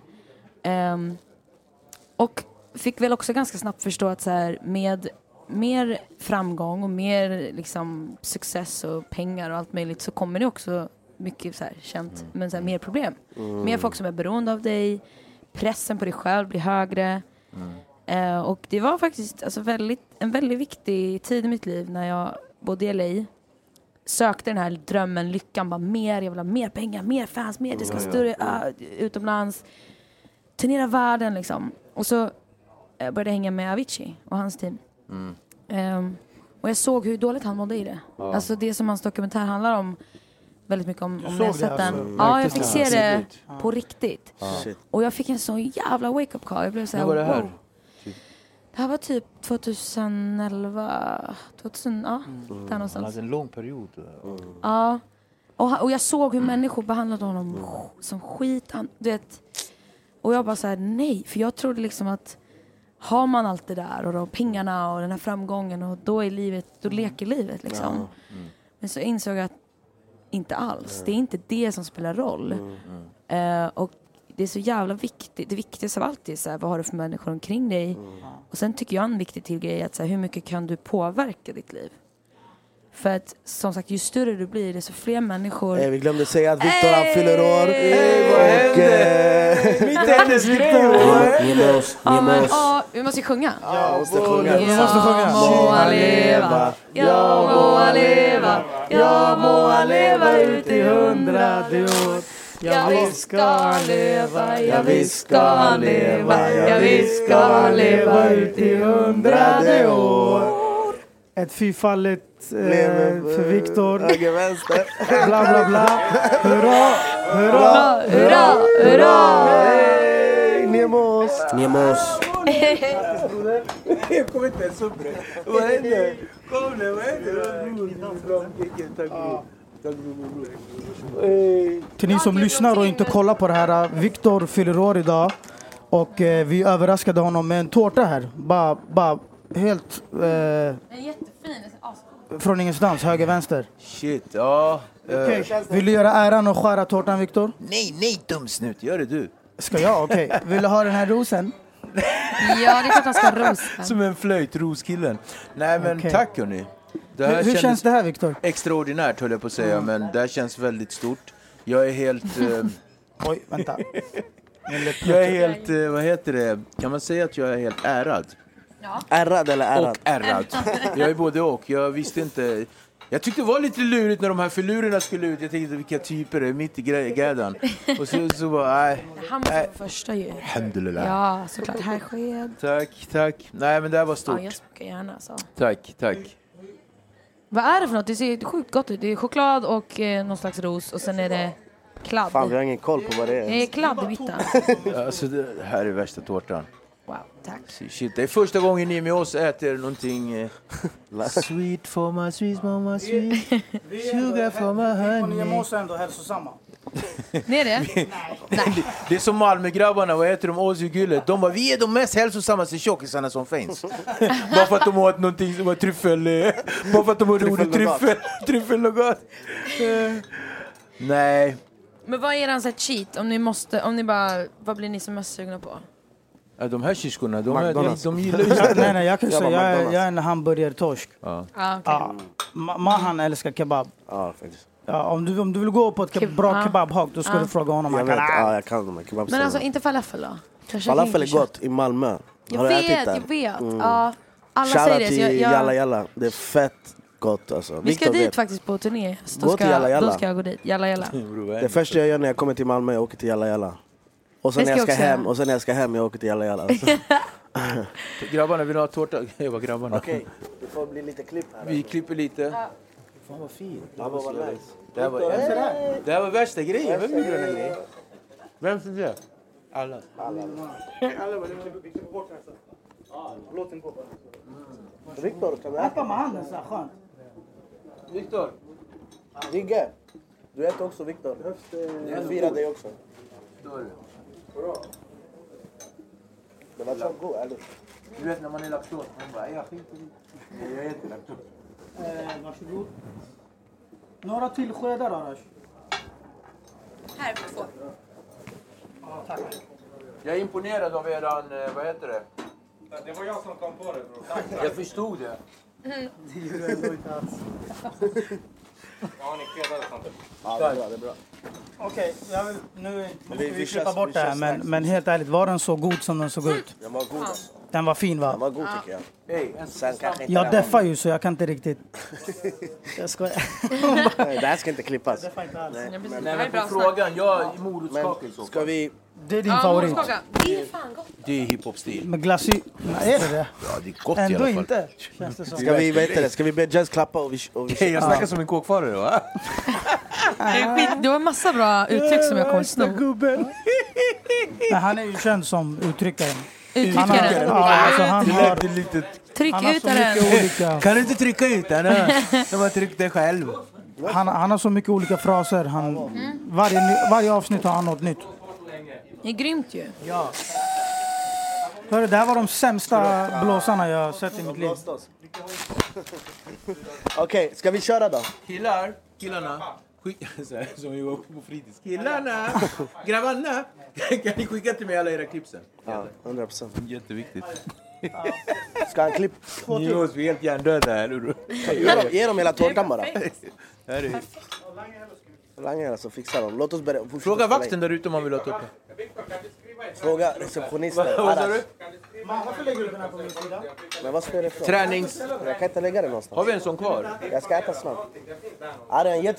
Och fick väl också ganska snabbt förstå att så här, med mer framgång och mer liksom success och pengar och allt möjligt, så kommer det också mycket så här känt, men så här, mer problem. Mer folk som är beroende av dig, pressen på dig själv blir högre. Och det var faktiskt alltså en väldigt viktig tid i mitt liv när jag bodde i LA, sökte den här drömmen, lyckan, bara mer, jag vill ha mer pengar, mer fans, mer, det ska större utomlands, turnera världen liksom. Och så började jag hänga med Avicii och hans team. Och jag såg hur dåligt han mådde i det. Alltså det som hans dokumentär handlar om väldigt mycket om jag sett alltså, den. Ja, jag fick se det på riktigt. Och jag fick en sån jävla wake-up call. Jag blev så här, var det här? Wow. Det här var typ 2011, 2000, ja, där någonstans. Han hade en lång period. Ja. Och jag såg hur människor behandlade honom som skit. Du vet. Och jag bara så här, nej, för jag trodde liksom att har man allt det där och då pengarna och den här framgången, och då är livet, då leker livet liksom. Men så insåg jag att inte alls, det är inte det som spelar roll. Och det är så jävla viktigt, det viktigaste av allt är så här, vad har du för människor omkring dig? Och sen tycker jag en viktig till grej är att så här, hur mycket kan du påverka ditt liv? För att som sagt, ju större du blir, desto fler människor. Vi glömde säga att Victor fyller år. Vad hände? Mitt hennes Victor. Vi måste sjunga. Ja, måste sjunga. Jag må leva. Jag må leva. Jag må leva ut i 100 år. Jag visst ska leva, jag visst ska leva, jag visst ska leva ut i 100 år. Ett fyrfalligt för Viktor. Bla bla bla. Hurra, hurra, hurra, hurra. Hej, Nemos. Nemos. Jag kommer inte ens upp. Vad händer? Kom nu, vad händer? Till ni som lyssnar och inte kollar på det här. Viktor fyller år idag. Och vi överraskade honom med en tårta här. Bara. Helt jättefin från ingenstans, höger vänster. Shit, ja. Vill du göra äran och skära tårtan, Viktor? Nej, dum snut, gör det du. Ska jag? Okej. Vill du ha den här rosen? Ja, det är klart han ska ha rosen. Som en flöjtroskillen. Nej, men tack hörni. Hur känns det här, Viktor? Extraordinärt höll jag på att säga, men det här känns väldigt stort. Jag är helt oj, vänta. Jag är helt, vad heter det? Kan man säga att jag är helt ärad? Ja. Ärrad eller ärrad? Och ärrad. Jag är både och. Jag visste inte. Jag tyckte det var lite lurigt när de här filurerna skulle ut. Jag tänkte vilka typer det är mitt i grädan. Och så bara, nej. Han var första ju. Alhamdulillah. Ja, såklart. Här sked. Tack. Nej, men det här var stort. Ja, jag smakar gärna så. Tack. Vad är det för något? Det ser sjukt gott ut. Det är choklad och någon slags ros. Och sen är det kladd. Fan, vi har ingen koll på vad det är. Det är kladd i mitten. Alltså, det här är värsta tårtan. Wow, tack. Shit, det är första gången ni med oss äter någonting sweet for my sweet mama sweet sugar for my honey. Ni måste ändå hälsosamma. Nej det? Nej. Det är som Malmögrabbarna, vad heter de? Åsugullet. De bara, vi är de mest hälsosamma tjockisarna som finns. Bara för att de åt någonting som var tryffel. Bara för att de åt tryffel och gott. Nej. Men vad är det en cheat? Om ni bara, vad blir ni som mest sugna på? De här kiskorna, de gillar ju. Nej, jag kan säga, jag är en hamburgertorsk. Han älskar kebab. Faktiskt. Ja, om du vill gå på ett bra kebabhak, då ska du fråga honom. Jag kan de här kebabs. Men alltså, inte falafel då? Falafel är gott i Malmö. Jag vet. Alla säger det. Jalla. Det är fett gott alltså. Vi ska dit faktiskt på turné. Då ska jag gå dit. Jalla. Det första jag gör när jag kommer till Malmö, jag åker till Jalla. Och sen när jag ska hem, jag åker till Jelly. Alltså. Grabbarna, vill du ha tårta? Jag var grabbarna. Okej, det får bli lite klipp här. Vi klipper lite. Fan vad fint. Ja, vad nice. Det här var värsta grejen. Vem gjorde den här grejen? Vem som gör? Alla var det. Vi ska bort nästan. Låt den gå bara. Viktor, kan du äta med handen så här skönt? Viktor. Gide. Du äter också, Viktor. Jag firar dig också. Bra. Det var så god, eller? Du vet när man är laktos. Man bara, jag skiter i. Jag är inte laktos. Varsågod. Några till skedar, Arash. Här får du få. Ja, tack. Jag är imponerad av eran, vad heter det? Det var jag som kom på det, bro. Tack. Jag förstod det. Det gjorde ändå inte alls. Ja, ni skedade samtidigt. Ja, det är bra, det är bra. Okej, nu måste vi klippa bort det här. Men helt ärligt, var den så god som den såg ut? Den var god alltså. Den var fin, va? Den var god tycker jag. Jag deffar ju så jag kan inte riktigt. Jag skojar. Nej, det här ska inte klippas. Det deffar inte alls. Nej, men på frågan, jag är morotskakig så. Ska vi... Det är din favorit. Det är fan gott. Det är hiphopstil. Men glass i... Nej, är det det? Ja, det är gott i alla fall. Ändå inte, känns det så. Ska vi be Jens klappa och vi... Jag snackar som en kåkfarare, va? Du har en massa bra uttryck som jag kommer sno. Han är ju känd som uttryckaren. Uttryckaren. Ja, alltså han har lite... Tryck ut den. Kan du inte trycka ut den? De har tryckt dig själv. Han har så mycket olika fraser. Varje avsnitt har han något nytt. Det är grymt ju. Ja. Hörru, det här var de sämsta blåsarna jag har sett i mitt liv. Okej, ska vi köra då? Killarna. Som vi var på fritids. Killarna, grabbarna. Kan ni skicka till mig alla era klipsen? Ja, 100%. Jätteviktigt. Ska han klippa? Ni är helt hjärndöda här nu. Ge dem hela tårtan bara. Här är Langarna så fixar dem. Låt oss börja. Fråga vakten där ute om man vill ha tårta. Fråga receptionisten. Vad sa du? Varför lägger du den här på min sida? Men vad ska det ifrån? Tränings. Jag kan inte lägga den någonstans. Har vi en sån kvar? Jag ska äta snabbt. Arjan,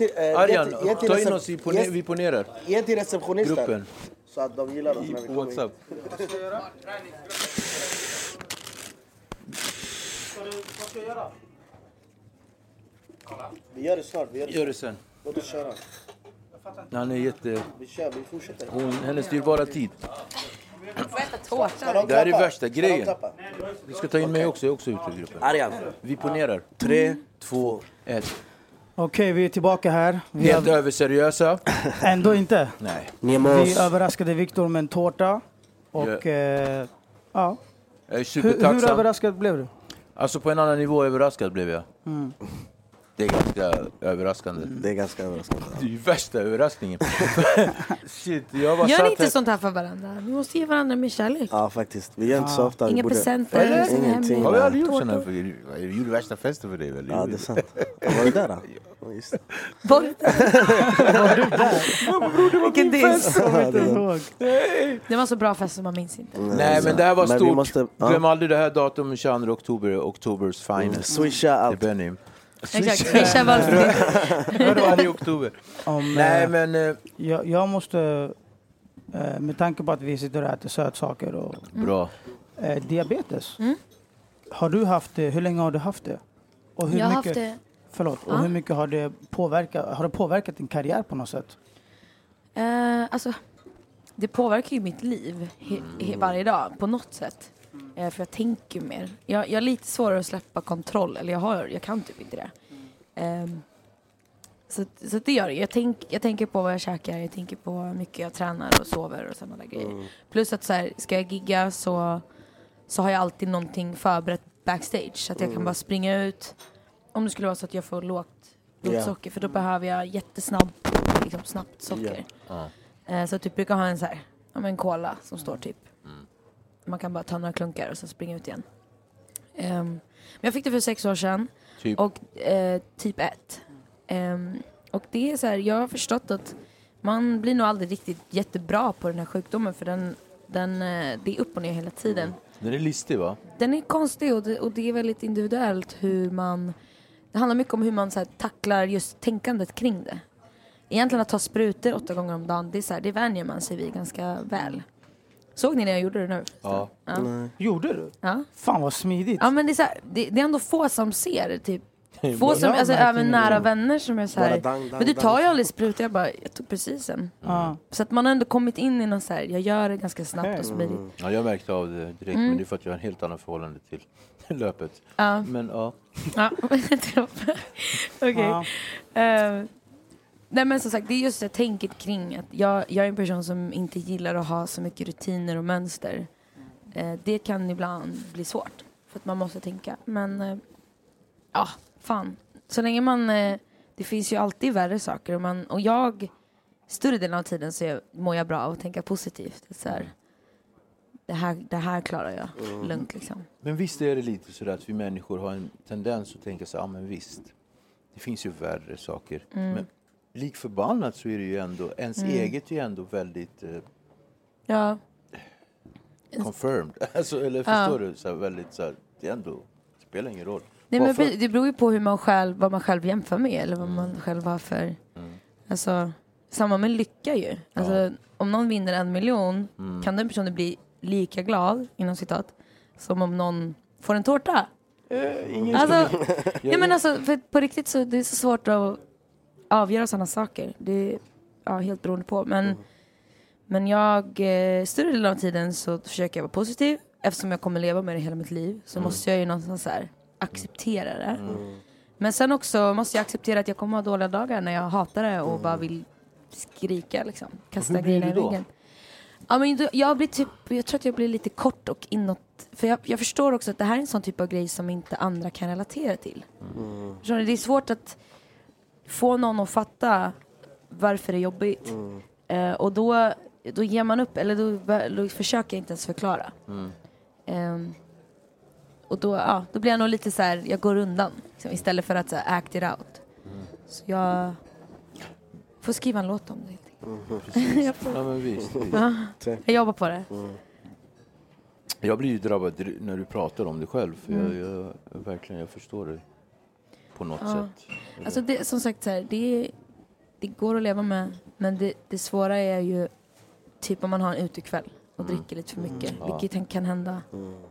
ta in oss. Vi ponerar. Ge till receptionisten. Gruppen. Så att de gillar oss när vi kommer in. Whatsapp. Vad ska jag göra? Vad ska jag göra? Vi gör det snart. Gör det sen. Låt oss köra. Han är jätte... Vi fortsätter. Hennes dyrbara tid. Det här är värsta grejen. Vi ska ta in mig också. Jag är också ute i gruppen. Arjan. Vi ponerar. 3, 2, 1. Okej, vi är tillbaka här. Vi är överseriösa. Ändå inte. Nej. Vi överraskade Viktor med en tårta. Och... Ja. Jag är supertacksam. Hur överraskad blev du? Alltså på en annan nivå överraskad blev jag. Mm. Det är ganska överraskande. Det är ju värsta överraskningen. Shit, jag var satt. Gör inte sånt här för varandra. Vi måste ge varandra mer kärlek. Ja, faktiskt. Vi gör inte så ofta. Inga presenter. Ingenting. Har vi aldrig gjort sådana för dig? Vi gjorde värsta festen för dig, väl? Ja, det är sant. Var du där då? Ja, just det. Var du där? Vilken diss. Det var så bra fest som man minns inte. Nej, men det här var stort. Glöm aldrig det här datumet 22 oktober. Oktobers finest. Swisha allt. Det är Benny. Exakt, vi kör varför i oktober. Nej, men jag måste, med tanke på att vi sitter och äter sötsaker och bra. Diabetes. Mm. Har du haft det? Hur länge har du haft det? Och hur jag mycket, haft det. Förlåt, och hur mycket har det påverkat? Har det påverkat din karriär på något sätt? Alltså, det påverkar ju mitt liv varje dag på något sätt. För jag tänker mer. Jag är lite svårare att släppa kontroll. Eller jag kan typ inte det. Så det gör det. Jag tänker på vad jag käkar. Jag tänker på hur mycket jag tränar och sover och sådana där grejer. Plus att så här, ska jag gigga så har jag alltid någonting förberett backstage. Så att jag kan bara springa ut. Om det skulle vara så att jag får lågt blodsocker. För då behöver jag snabbt socker. Så typ brukar jag ha en så här, en cola som står typ. Man kan bara ta några klunkar och sen springa ut igen. Men jag fick det för 6 år sedan. Typ. Och typ 1. Och det är så här, jag har förstått att man blir nog aldrig riktigt jättebra på den här sjukdomen. För det är upp och ner hela tiden. Mm. Den är listig, va? Den är konstig och det är väldigt individuellt hur man... Det handlar mycket om hur man så här, tacklar just tänkandet kring det. Egentligen att ta sprutor 8 gånger om dagen, det är så här, det vänjer man sig vid ganska väl. Såg ni när jag gjorde det nu? Ja. Gjorde du? Ja. Fan vad smidigt. Ja, men det är, så här, det är ändå få som ser typ Få som, alltså även nära vänner som är så här. Men du tar ju aldrig sprut. Jag bara, jag tog precis en. Mm. Så att man har ändå kommit in i någon så här, jag gör det ganska snabbt och smidigt. Mm. Ja, jag märkte av det direkt. Men det är för att jag har en helt annan förhållande till löpet. Ja. Men ja. Ja, okej. Okay. Ja. Nej, men som sagt, det är just det tänket kring att jag är en person som inte gillar att ha så mycket rutiner och mönster. Det kan ibland bli svårt. För att man måste tänka. Men ja, fan. Så länge man... det finns ju alltid värre saker. Och jag, större delen av tiden, så mår jag bra av att tänka positivt. Så här, det här klarar jag lugnt liksom. Men visst är det lite så att vi människor har en tendens att tänka så här, ja men visst. Det finns ju värre saker. Mm. Men likförbannat så är det ju ändå... Ens eget är ju ändå väldigt... ja... confirmed. Alltså, eller förstår du? Så här, väldigt så här, det ändå spelar ingen roll. Nej, men det beror ju på hur man själv, vad man själv jämför med eller vad man själv har för alltså, samma med lycka ju. Alltså, om någon vinner 1 miljon kan den personen bli lika glad inom citat som om någon får en tårta. Alltså, ja, men alltså, för på riktigt så det är så svårt att avgöra sådana saker. Det är helt beroende på. Men jag, större delen av tiden så försöker jag vara positiv. Eftersom jag kommer leva med det hela mitt liv så måste jag ju någonstans så här acceptera det. Men sen också måste jag acceptera att jag kommer ha dåliga dagar när jag hatar det och bara vill skrika liksom. Kasta grejerna i väggen. Ja, men jag blir typ, jag tror att jag blir lite kort och inåt. För jag förstår också att det här är en sån typ av grej som inte andra kan relatera till. Det är svårt att få någon att fatta varför det är jobbigt. Och då ger man upp. Eller då försöker jag inte ens förklara. Och då blir jag nog lite så här, jag går undan liksom, istället för att så här, act it out. Så jag får skriva en låt om det. Ja, men visst. Jag jobbar på det. Jag blir ju drabbad när du pratar om dig själv. För jag verkligen, jag förstår det på något sätt. Alltså det, som sagt så här, det går att leva med. Men det svåra är ju typ om man har en utekväll och dricker lite för mycket. Vilket kan hända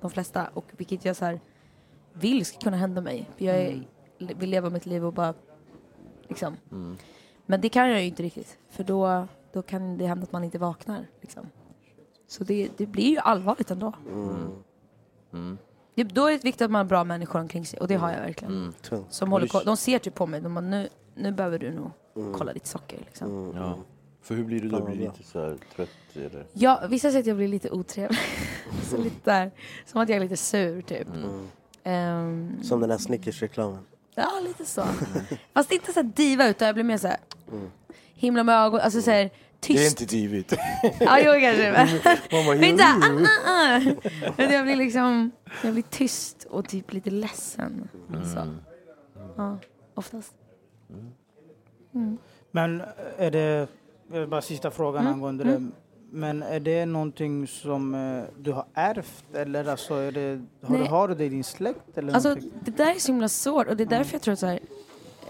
de flesta. Och vilket jag så här vill ska kunna hända mig. För jag vill leva mitt liv och bara liksom. Men det kan jag ju inte riktigt. För då kan det hända att man inte vaknar liksom. Så det blir ju allvarligt ändå. Då är det viktigt att man har bra människor omkring sig. Och det har jag verkligen. Som håller på. De ser typ på mig. De bara, nu behöver du nog kolla ditt socker liksom. Ja. För hur blir du då? Blir du lite så här trött eller? Ja, vissa säger att jag blir lite otrevlig. Så lite där, som att jag är lite sur typ. Som den där Snickers-reklamen. Ja, lite så. Fast inte så här diva, utan jag blir mer så här himla med ögon, alltså så här tyst. Det är inte divigt. Ja, jag kanske. Men inte jag blir liksom, jag blir tyst och typ lite ledsen. Så. Ja, oftast. Men är det, bara sista frågan angående det, men är det någonting som du har ärvt eller alltså är det, har du det i din släkt eller alltså någonting? Det där är så himla svårt och det är därför jag tror att så här,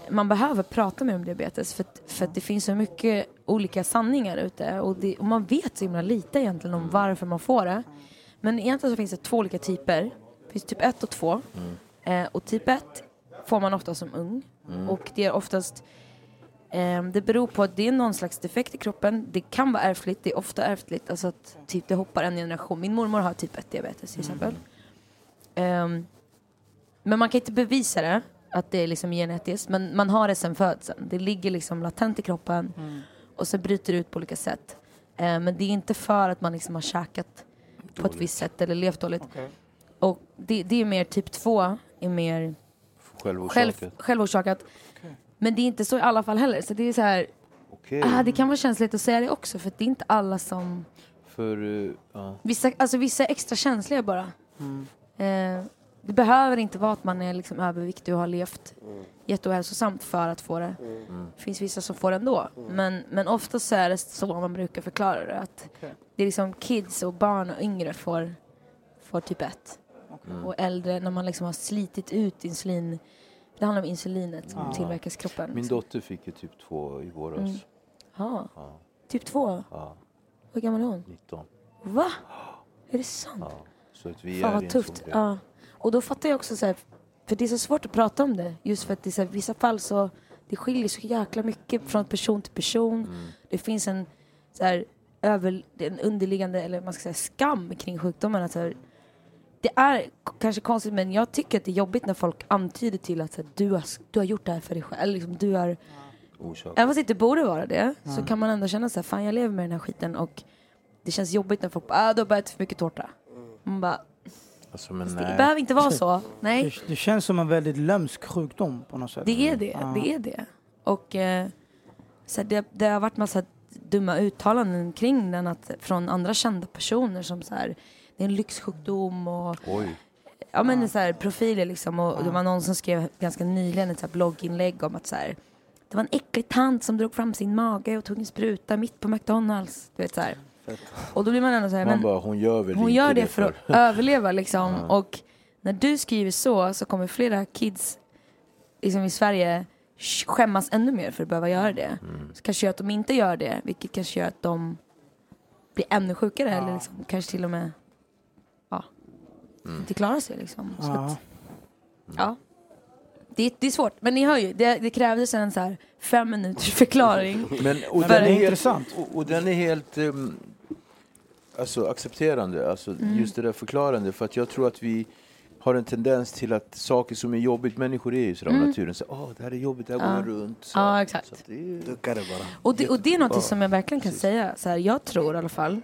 man behöver prata med om diabetes för att det finns så mycket olika sanningar ute och man vet så himla lite egentligen om varför man får det, men egentligen så finns det 2 olika typer. Det finns typ 1 och 2 och typ 1 får man ofta som ung och det är oftast det beror på att det är någon slags defekt i kroppen. Det kan vara ärftligt, det är ofta ärftligt. Alltså att typ det hoppar en generation. Min mormor har typ 1 diabetes till exempel. Men man kan inte bevisa det, att det är liksom genetiskt. Men man har det sen födseln. Det ligger liksom latent i kroppen. Och så bryter det ut på olika sätt. Men det är inte för att man liksom har käkat dåligt på ett visst sätt eller levt dåligt. Okay. Och det är mer typ 2 är mer självorsakat. Men det är inte så i alla fall heller. Så det är så här... Okay. Det kan vara känsligt att säga det också. För det är inte alla som... Vissa är extra känsliga bara. Det behöver inte vara att man är liksom överviktig och har levt jätteohälsosamt för att få det. Det finns vissa som får det ändå. Men ofta så är det så man brukar förklara det. Att det är liksom kids och barn och yngre får typ 1. Och äldre när man liksom har slitit ut insulin... Det handlar om insulinet som tillverkas i kroppen. Min dotter fick ju typ 2 i våras. Typ 2? Ja. Hur gammal är hon? 19. Va? Är det sant? Ja. Så att vi är vad tufft. Ja. Och då fattar jag också så här, För det är så svårt att prata om det. Just för att det är så här, vissa fall så det skiljer så jäkla mycket från person till person. Mm. Det finns en så här, en underliggande eller man ska säga skam kring sjukdomen. Att, så här, det är kanske konstigt, men jag tycker att det är jobbigt när folk antyder till att så här, du har gjort det här för dig själv. Eller, liksom, du har, även fast det inte borde vara det, så kan man ändå känna så här, fan jag lever med den här skiten. Och det känns jobbigt när folk bara, du har börjat för mycket tårta. Man bara, alltså, men det behöver inte vara så. Nej. Det känns som en väldigt lömsk sjukdom på något sätt. Det är det, det är det. Och så det har varit massa dumma uttalanden kring den att, från andra kända personer som så här, det är en lyxsjukdom och ja men så här, profiler liksom och det var någon som skrev ganska nyligen ett så här blogginlägg om att så här, det var en äcklig tant som drog fram sin mage och tog en spruta mitt på McDonald's, du vet så här. Och då blir man ändå så här, man men bara, hon gör det för att överleva liksom. Och när du skriver så kommer flera kids liksom i Sverige skämmas ännu mer för att behöva göra det. Så kanske gör att de inte gör det, vilket kanske gör att de blir ännu sjukare eller liksom, kanske till och med inte klarar sig liksom. Så att, Det är svårt, men ni hör ju, det krävdes en så här 5 minuters förklaring. Men den är intressant. Och den är helt alltså accepterande, alltså just det där förklarande. För att jag tror att vi har en tendens till att saker som är jobbigt, människor är ju sådär av naturen. Så, det här är jobbigt, det här går runt. Så, exakt. Så det är bara. Och det är något som jag verkligen kan säga. Så här, jag tror i alla fall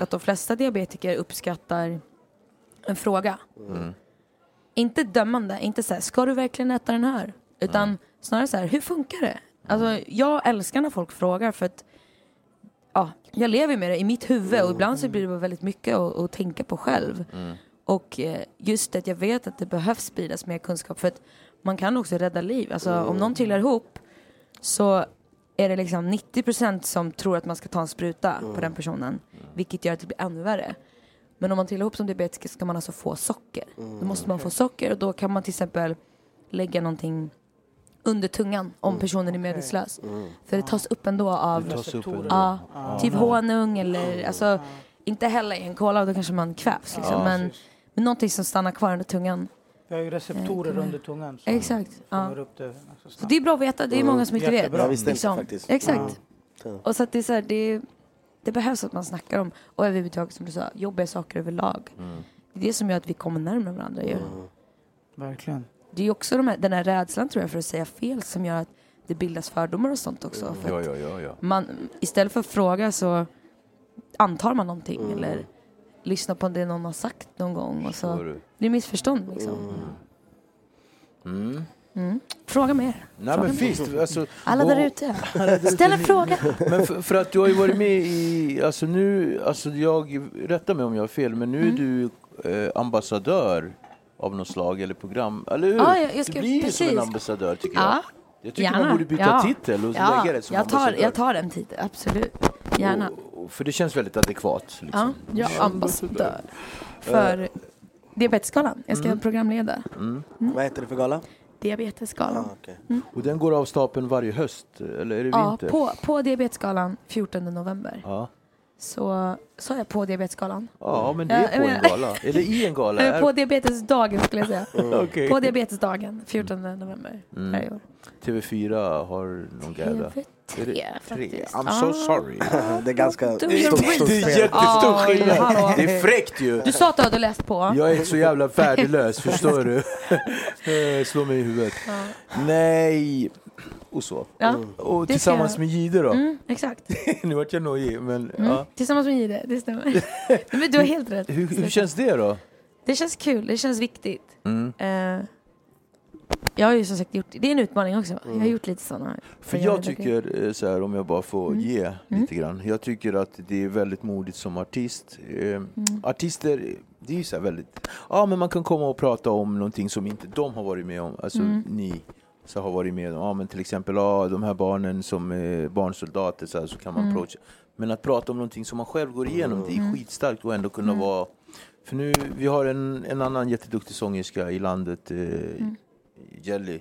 att de flesta diabetiker uppskattar en fråga. Inte dömande, inte så här, ska du verkligen äta den här? Utan snarare så här, hur funkar det? Alltså, jag älskar när folk frågar för att jag lever med det i mitt huvud och ibland så blir det väldigt mycket att tänka på själv. Och just att jag vet att det behövs spridas mer kunskap för att man kan också rädda liv. Alltså, om någon trillar ihop så är det liksom 90% som tror att man ska ta en spruta på den personen. Vilket gör att det blir ännu värre. Men om man tillhör upp som diabetiker ska man alltså få socker. Då måste man få socker och då kan man till exempel lägga någonting under tungan om personen är medvetslös. För det tas upp ändå av typ honung eller alltså inte heller i en kola och då kanske man kvävs liksom. Men någonting som stannar kvar under tungan. Det är ju receptorer under tungan. Exakt. Upp det, alltså så det är bra att veta, det är många som inte vet. Jag visste inte faktiskt. Exakt. Och så att det är så här, det behövs att man snackar om och överhuvudtaget som du sa, jobbiga saker överlag. Det är det som gör att vi kommer närmare varandra ju. Verkligen. Det är också den här rädslan tror jag för att säga fel som gör att det bildas fördomar och sånt också. För man, istället för att fråga så antar man någonting eller lyssnar på det någon har sagt någon gång. Och så, det är missförstånd liksom. Fråga mer. Nej, fråga men fint, alltså, alla där ute. Ställ en fråga. Men för att du har ju varit med i alltså nu alltså jag rättar mig om jag har fel men nu är du ambassadör av något slag eller program eller hur? Ja, du blir ju som en ambassadör tycker jag. Jag tycker man borde byta titel och lägga det som jag tar den titeln absolut. Gärna. Och, för det känns väldigt adekvat liksom. Ja, jag är ambassadör för Diabetesgalan. Jag ska programleda. Vad heter det för gala? Diabetesgalan. Och den går av stapeln varje höst eller är det vinter? Ja, på Diabetesgalan 14 november. Ja. Så är jag på Diabetesgalan. Ja, men det är på en gala. Eller i en gala. På Diabetesdagen skulle jag säga. Okay. På Diabetesdagen 14 november. År. TV4 har någon gala. TV3. I'm so sorry. Det är ganska stort. Det är jättestor skillnad. Det är fräckt ju. Du sa att du hade läst på. Jag är så jävla värdelös, förstår du? Slå mig i huvudet. Nej. Och så. Och tillsammans med Gide då. Exakt. Nu vart jag nojig, men tillsammans med Gide, det stämmer. Men du har helt rätt. Hur känns det då? Det känns kul, det känns viktigt. Jag har ju som sagt gjort, det är en utmaning också. Jag har gjort lite sådana. För jag tycker så här, om jag bara får ge lite grann. Jag tycker att det är väldigt modigt som artist. Artister, det är ju så här väldigt men man kan komma och prata om någonting som inte de har varit med om. Alltså ni så har varit med om. Men till exempel de här barnen som är barnsoldater så kan man approacha. Men att prata om någonting som man själv går igenom, det är skitstarkt och ändå kunna vara. För nu, vi har en annan jätteduktig sångerska i landet, Jelly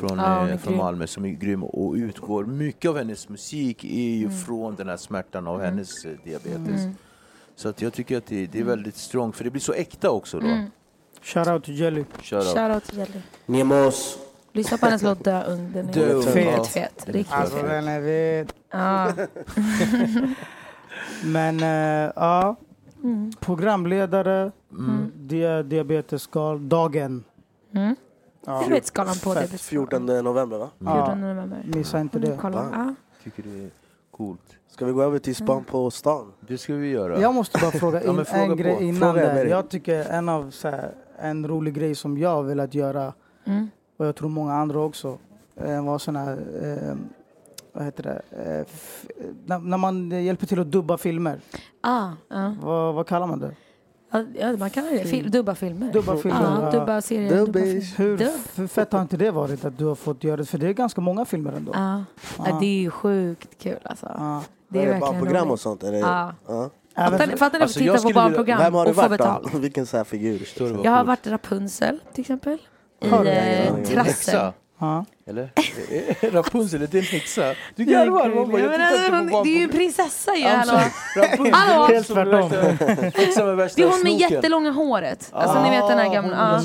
från Malmö som är grym och utgår mycket av hennes musik är ju från den här smärtan av hennes diabetes. Så att jag tycker att det är väldigt strong för det blir så äkta också då. Shoutout till Jelly. Shoutout till Jelly. Nemos. Lyssna på hennes låt Dö ung. Den är fet. Riktigt alltså, fet. Den är vet. Ja. Men ja. Mm. Programledare. Mm. Diabetesgalan. Dagen. Mm. Ja. Diabetesgalan på det. 14 november va? Mm. Ja. 14 november. Missa inte det. Ja. Tycker du är coolt? Ska vi gå över till span på stan? Det ska vi göra. Jag måste bara fråga en grej innan. Jag tycker en rolig grej som jag velat göra. Mm. Och jag tror många andra också. Var sån här... vad heter det? När man hjälper till att dubba filmer. Vad kallar man det? Ja, man kallar det dubba filmer. Dubba filmer. Ja, dubba serier. Hur fett har inte det varit att du har fått göra det? För det är ganska många filmer ändå. Ja, det är ju sjukt kul alltså. Det är verkligen barnprogram och sånt. Ja. Fattar ni att titta på barnprogram och få betalt? Vilken så här figur? Jag har varit Rapunzel till exempel. I Trassel. Eller? Rapunzel, det är en häxa. Du kan vara det är ju en prinsessa ju. Hallå. Helt tvärtom. Det är hon med jättelånga håret. Alltså ni vet den här gamla.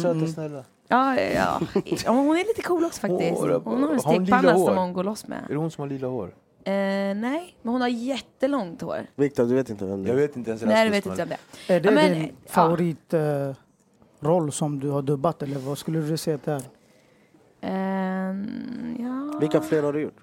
Ja. Hon är lite cool också faktiskt. Hon har en stickpanna som hon går loss med. Är det hon som har lila hår? Nej, men hon har jättelångt hår. Victor, du vet inte vem det är. Jag vet inte ens. Nej, du vet inte vem det är. Är det din favorit... roll som du har dubbat eller vad skulle du säga där? Ja. Vilka fler har jag gjort?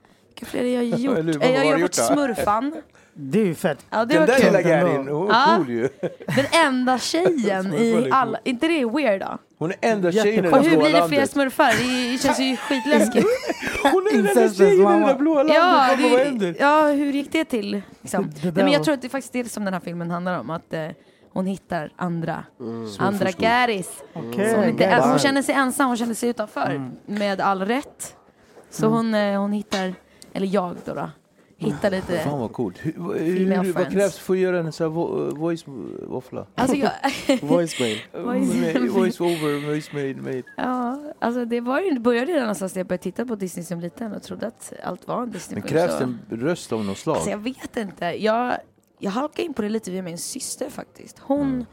Jag har gjort Smurfan. Det är ju fett. Ja, det var kul. Cool ju. Den enda tjejen i alla... Inte det är weird då? Hon är enda tjejen i blåa landet. Hur blir det fler smurfar? Det känns ju skitläskigt. Hon är enda tjejen i det blåa landet. Ja, hur gick det till? Liksom. Nej, men jag tror att det är faktiskt det som den här filmen handlar om. Att... hon hittar andra gäris. Hon känner sig ensam, hon känner sig utanför. Med all rätt. Så hon hittar, eller jag då hittar lite... Fan vad coolt. Vad krävs för att göra en sån här voice-waffla? Alltså jag... Voice-over, voice-made. Ja, alltså det var ju... började redan någonstans när jag började titta på Disney som liten och trodde att allt var en Disney. Men krävs en röst av något slag? Alltså jag vet inte. Jag halkade in på det lite via min syster faktiskt. Hon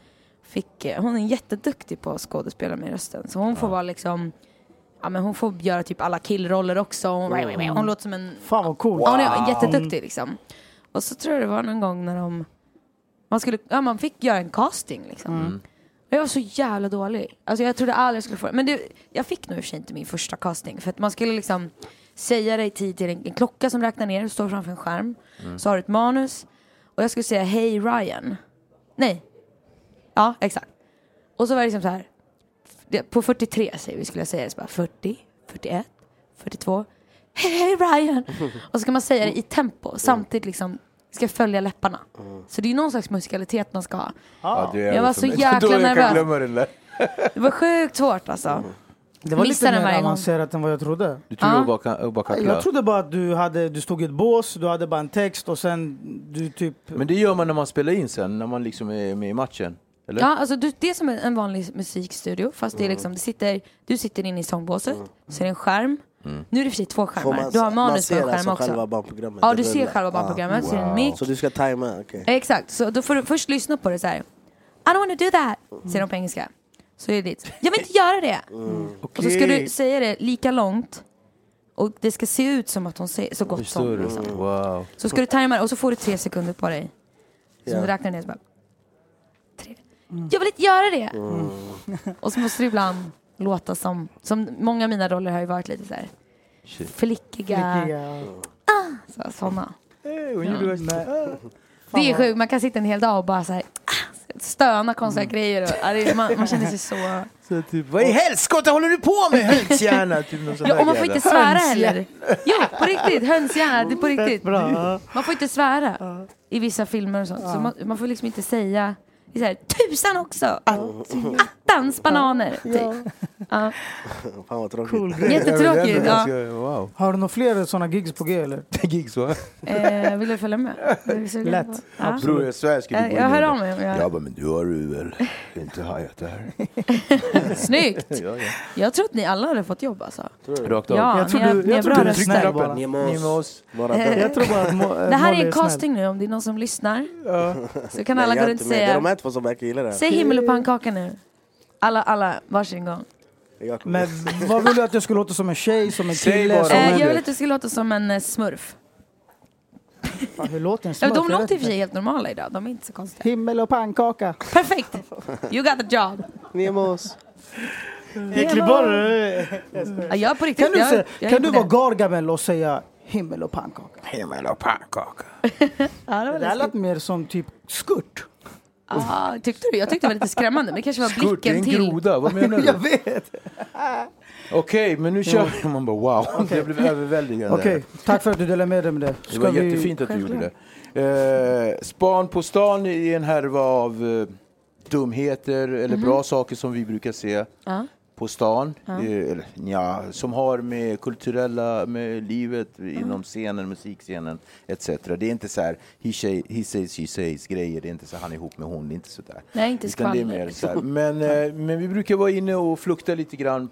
är jätteduktig på att skådespela med rösten. Så hon får vara liksom... Ja, men hon får göra typ alla killroller också. Hon låter som en... Fan vad cool. Ja, hon är jätteduktig liksom. Och så tror jag det var någon gång när man fick göra en casting liksom. Jag var så jävla dålig. Alltså jag trodde aldrig jag skulle få det. Men jag fick nog i och för sig inte min första casting. För att man skulle liksom säga dig tid till en klocka som räknar ner. Du står framför en skärm. Så har du ett manus... Och jag skulle säga, hej Ryan. Nej. Ja, exakt. Och så var det liksom så här. På 43 skulle jag säga det. Så bara 40, 41, 42. Hej Ryan. Och så kan man säga det i tempo. Samtidigt liksom ska följa läpparna. Så det är ju någon slags musikalitet man ska ha. Jag var så jäkla nervös. Det var sjukt svårt alltså. Det var lite mer avancerat än vad jag trodde. Du trodde jag trodde bara att du stod i ett bås, du hade bara en text och sen du typ... Men det gör man när man spelar in sen, när man liksom är med i matchen, eller? Ja, alltså det är som en vanlig musikstudio, fast det är liksom, du sitter inne i sångbåset, så är det en skärm. Nu är det för sig två skärmar. Du har manus på en skärm också. Själva bandprogrammet. Ja, du ser själva bandprogrammet, så är det en mic. Så du ska tajma, okej. Exakt, så då får du först lyssna på det så här. I don't want to do that, säger de på engelska. Så är det. Jag vill inte göra det. Och så ska du säga det lika långt. Och det ska se ut som att hon säger så gott som. Liksom. Wow. Så ska du tajma och så får du 3 sekunder på dig. Så du räknar ner. Så bara, 3. Jag vill inte göra det. Och så måste du ibland låta som många av mina roller har ju varit lite så här. Flickiga. Såna. Det är sjukt. Man kan sitta en hel dag och bara så här. Stöna konstiga grejer och, man känner sig så typ, vad i helskotta håller du på med hönshjärna typ någon sån där. Och man får inte svära heller. Ja, på riktigt, hönshjärna, det är på riktigt. Man får inte svära i vissa filmer och sånt. Så man får liksom inte säga så här, tusan också. Attans bananer. Ja. Fan vad tråkigt. Cool. Jättetråkigt. Wow. Har du några fler sådana gigs på G eller? Gigs va? Vill du följa med? Lätt. Absolut. Jag hör om mig. Ja, men du har ju väl inte hajat det här. Snyggt. Jag tror att ni alla hade fått jobba så. Rakt av. Ja, jag tror du trycker bara. Ni måste bara. Jag tror bara. Det här är en casting nu om det är någon som lyssnar. Så kan alla gå runt och säga. Säg himmel och pannkaka nu. Alla, varsin gång. Men vad vill du att jag skulle låta som en tjej, som en kille? Jag vill att du skulle låta som en smurf. Fan, hur låter en smurf? De låter i och för sig helt normala idag. De är inte så konstiga. Himmel och pannkaka. Perfekt. You got the job. Nemos. Jag på riktigt. Kan du vara Gargamel och säga himmel och pannkaka? Himmel och pannkaka. Det lät mer som typ skurt. Ah, jag tyckte det var lite skrämmande. Men det kanske var blicken till. Skurt, en groda, vad menar du? Jag vet. Okej, men nu kör vi. Man bara wow, okay. Jag blev överväldigande. Okej, tack för att du delade med dig med det. Det var jättefint att du gjorde det. Span på stan är en härva av dumheter eller bra saker som vi brukar se på stan. Som har med kulturella, med livet inom scenen, musikscenen etc. Det är inte så här he says, she says grejer. Det är inte så här, han är ihop med hon. Det är inte så där. Nej, inte skvaller. Det är mer så här. Men vi brukar vara inne och flukta lite grann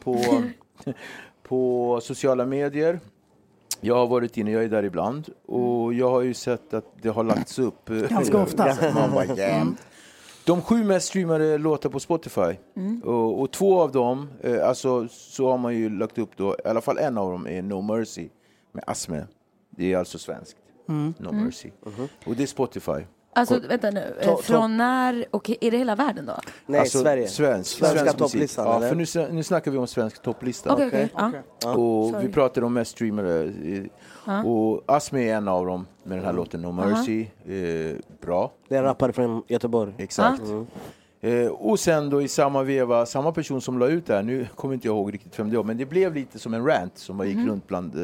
på sociala medier. Jag har varit inne, jag är där ibland. Och jag har ju sett att det har lagts upp. Ganska ofta. Man bara, de 7 mest streamade låtar på Spotify. Och 2 av dem, alltså så har man ju lagt upp då, i alla fall en av dem är No Mercy med Asme. Det är alltså svenskt. No Mercy. Och det är Spotify. Alltså, vänta nu. Från när, och är det hela världen då? Nej, alltså, Sverige. Svenska topplistan. Ja, för nu snackar vi om svensk topplista. Okay. Och vi pratar om mest streamare. Och Asme är en av dem med den här låten No Mercy. Bra. Det är en rappare från Göteborg. Exakt. Och sen då i samma veva, samma person som la ut det här, nu kommer inte jag ihåg riktigt vem det var, men det blev lite som en rant som var gick runt bland...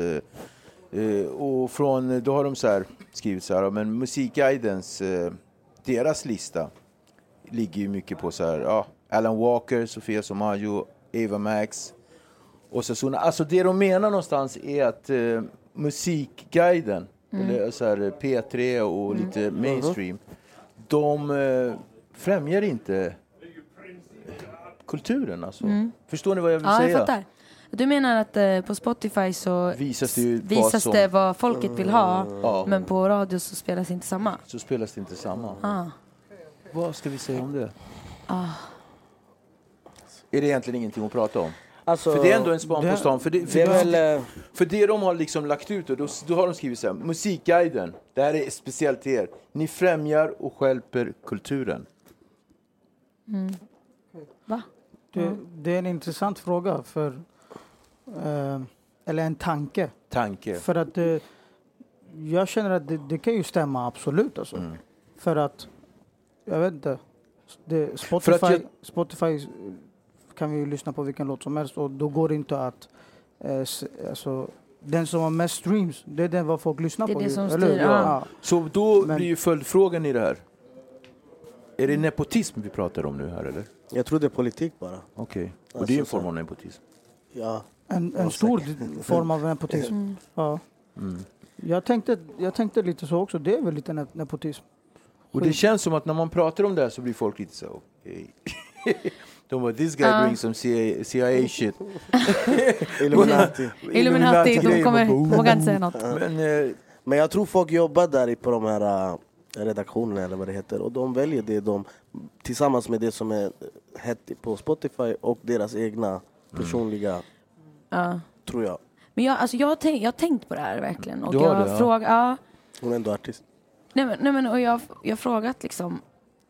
och från då har de så här skrivit så här, men Musikguidens deras lista ligger ju mycket på så här, Alan Walker, Sofia Somaggio, Ava Max och så. Alltså det de menar någonstans är att Musikguiden eller så här P3 och lite mainstream, de främjar inte kulturen alltså. Förstår ni vad jag vill säga? Jag fattar. Du menar att på Spotify så visas det vad folket vill ha, men på radio så spelas inte samma. Vad ska vi säga om det? Är det egentligen ingenting att prata om? Alltså, för det är ändå en span på stan. För det de har liksom lagt ut, och då har de skrivit så här, Musikguiden, det här är speciellt till er. Ni främjar och stjälper kulturen. Va? Det är en intressant fråga för... eller en tanke. För att jag känner att det kan ju stämma absolut alltså. För att jag vet inte Spotify kan vi ju lyssna på vilken låt som helst och då går det inte att alltså, den som har mest streams, det är den vad folk lyssnar på. Det är det som styr. Så då blir ju följdfrågan i det här. Är det nepotism vi pratar om nu här eller? Jag tror det är politik bara. Okej. Och alltså, det är en form av nepotism. Ja. En stor form av nepotism. Ja. Jag tänkte lite så också. Det är väl lite nepotism. Och det känns som att när man pratar om det här så blir folk lite så de bara, this guy brings some CIA shit. Illuminati. De kommer inte säga något. Men jag tror folk jobbar där på de här redaktionerna eller vad det heter. Och de väljer det de tillsammans med det som är hett på Spotify och deras egna personliga tror jag. Men jag har tänkt på det här verkligen och jag frågar hon är ändå artist. Nej men och jag frågat liksom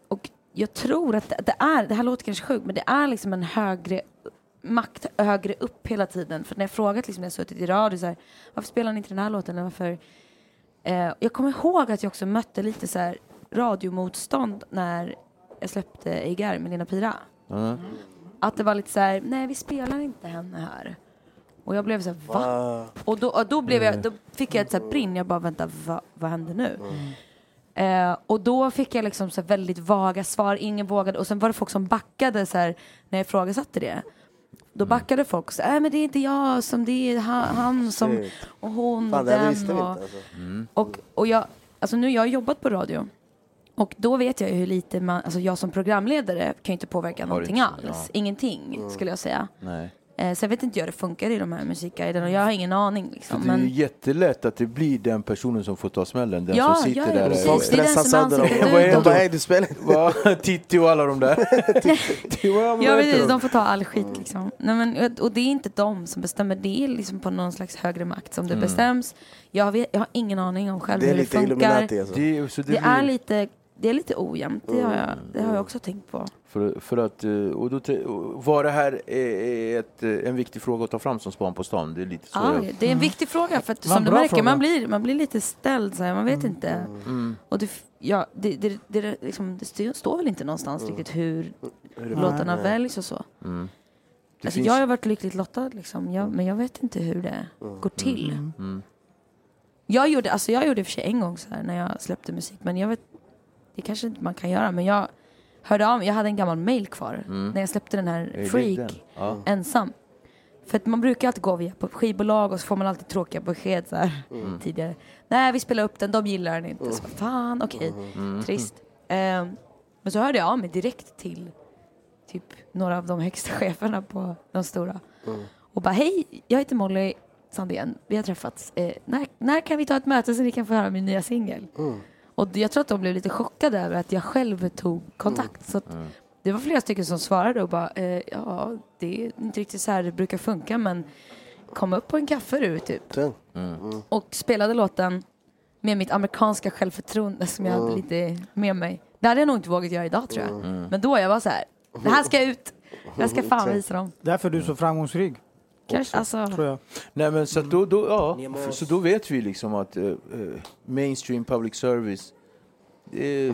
och jag tror att det är det här låter kanske sjukt men det är liksom en högre makt högre upp hela tiden för när jag frågat liksom när jag suttit i radio så här, varför spelar ni inte den här låten varför jag kommer ihåg att jag också mötte lite så här radiomotstånd när jag släppte Igar med Lina Pira. Att det var lite så här, nej vi spelar inte henne här. Och jag blev så här, va? Och då fick jag ett så här brinn. Jag bara, vänta, vad händer nu? Och då fick jag liksom så här väldigt vaga svar. Ingen vågade. Och sen var det folk som backade så här, när jag frågasatte det. Då backade folk så här, men det är inte jag som det är han som och hon och den. Och jag, alltså nu jag har jobbat på radio. Och då vet jag ju hur lite man... Alltså jag som programledare kan ju inte påverka någonting alls. Ingenting, skulle jag säga. Nej. Sen vet inte jag hur det funkar i de här musikguiderna. Jag har ingen aning. Liksom, det är ju jättelätt att det blir den personen som får ta smällen. Den som sitter där. Och stressas sönder. Vad är det spelet? Titti och alla de där. Ja, precis. De får ta all skit. Liksom. Nej, men, och det är inte de som bestämmer. Det är liksom på någon slags högre makt som det bestäms. Jag har ingen aning om själv hur det funkar. Det är lite Illuminati. Alltså. Det är lite ojämnt, det har jag också tänkt på. För att, och då, var det här en viktig fråga att ta fram som span på stan? Det är lite så. Ja, det är en viktig fråga, för att, som du märker, man blir lite ställd, så här, man vet inte. Mm. Och det står väl inte någonstans riktigt hur låtarna väljs och så. Mm. Alltså, jag har varit lyckligt lottad, liksom, men jag vet inte hur det går till. Mm. Mm. Jag gjorde för sig en gång så här, när jag släppte musik, men jag vet. Det kanske inte man kan göra, men jag hörde av mig. Jag hade en gammal mail kvar när jag släppte den här Freak ensam. För att man brukar alltid gå via på skivbolag och så får man alltid tråkiga besked så här tidigare. Nej, vi spelar upp den, de gillar den inte. Så fan, okej, trist. Men så hörde jag av mig direkt till typ några av de högsta cheferna på de stora. Och bara, hej, jag heter Molly Sandén. Vi har träffats. När kan vi ta ett möte så ni kan få höra min nya singel? Och jag tror att de blev lite chockade över att jag själv tog kontakt. Så att det var flera stycken som svarade och bara, det är inte riktigt så här det brukar funka, men kom upp på en kaffe du, typ. Och spelade låten med mitt amerikanska självförtroende som jag hade lite med mig. Det hade jag nog inte vågat göra idag, tror jag. Men då jag var så här, det här ska ut. Jag ska fan visa dem. Därför är du så framgångsrik. Kanske, alltså. Tror jag. Nej, men så då vet vi liksom att mainstream public service det är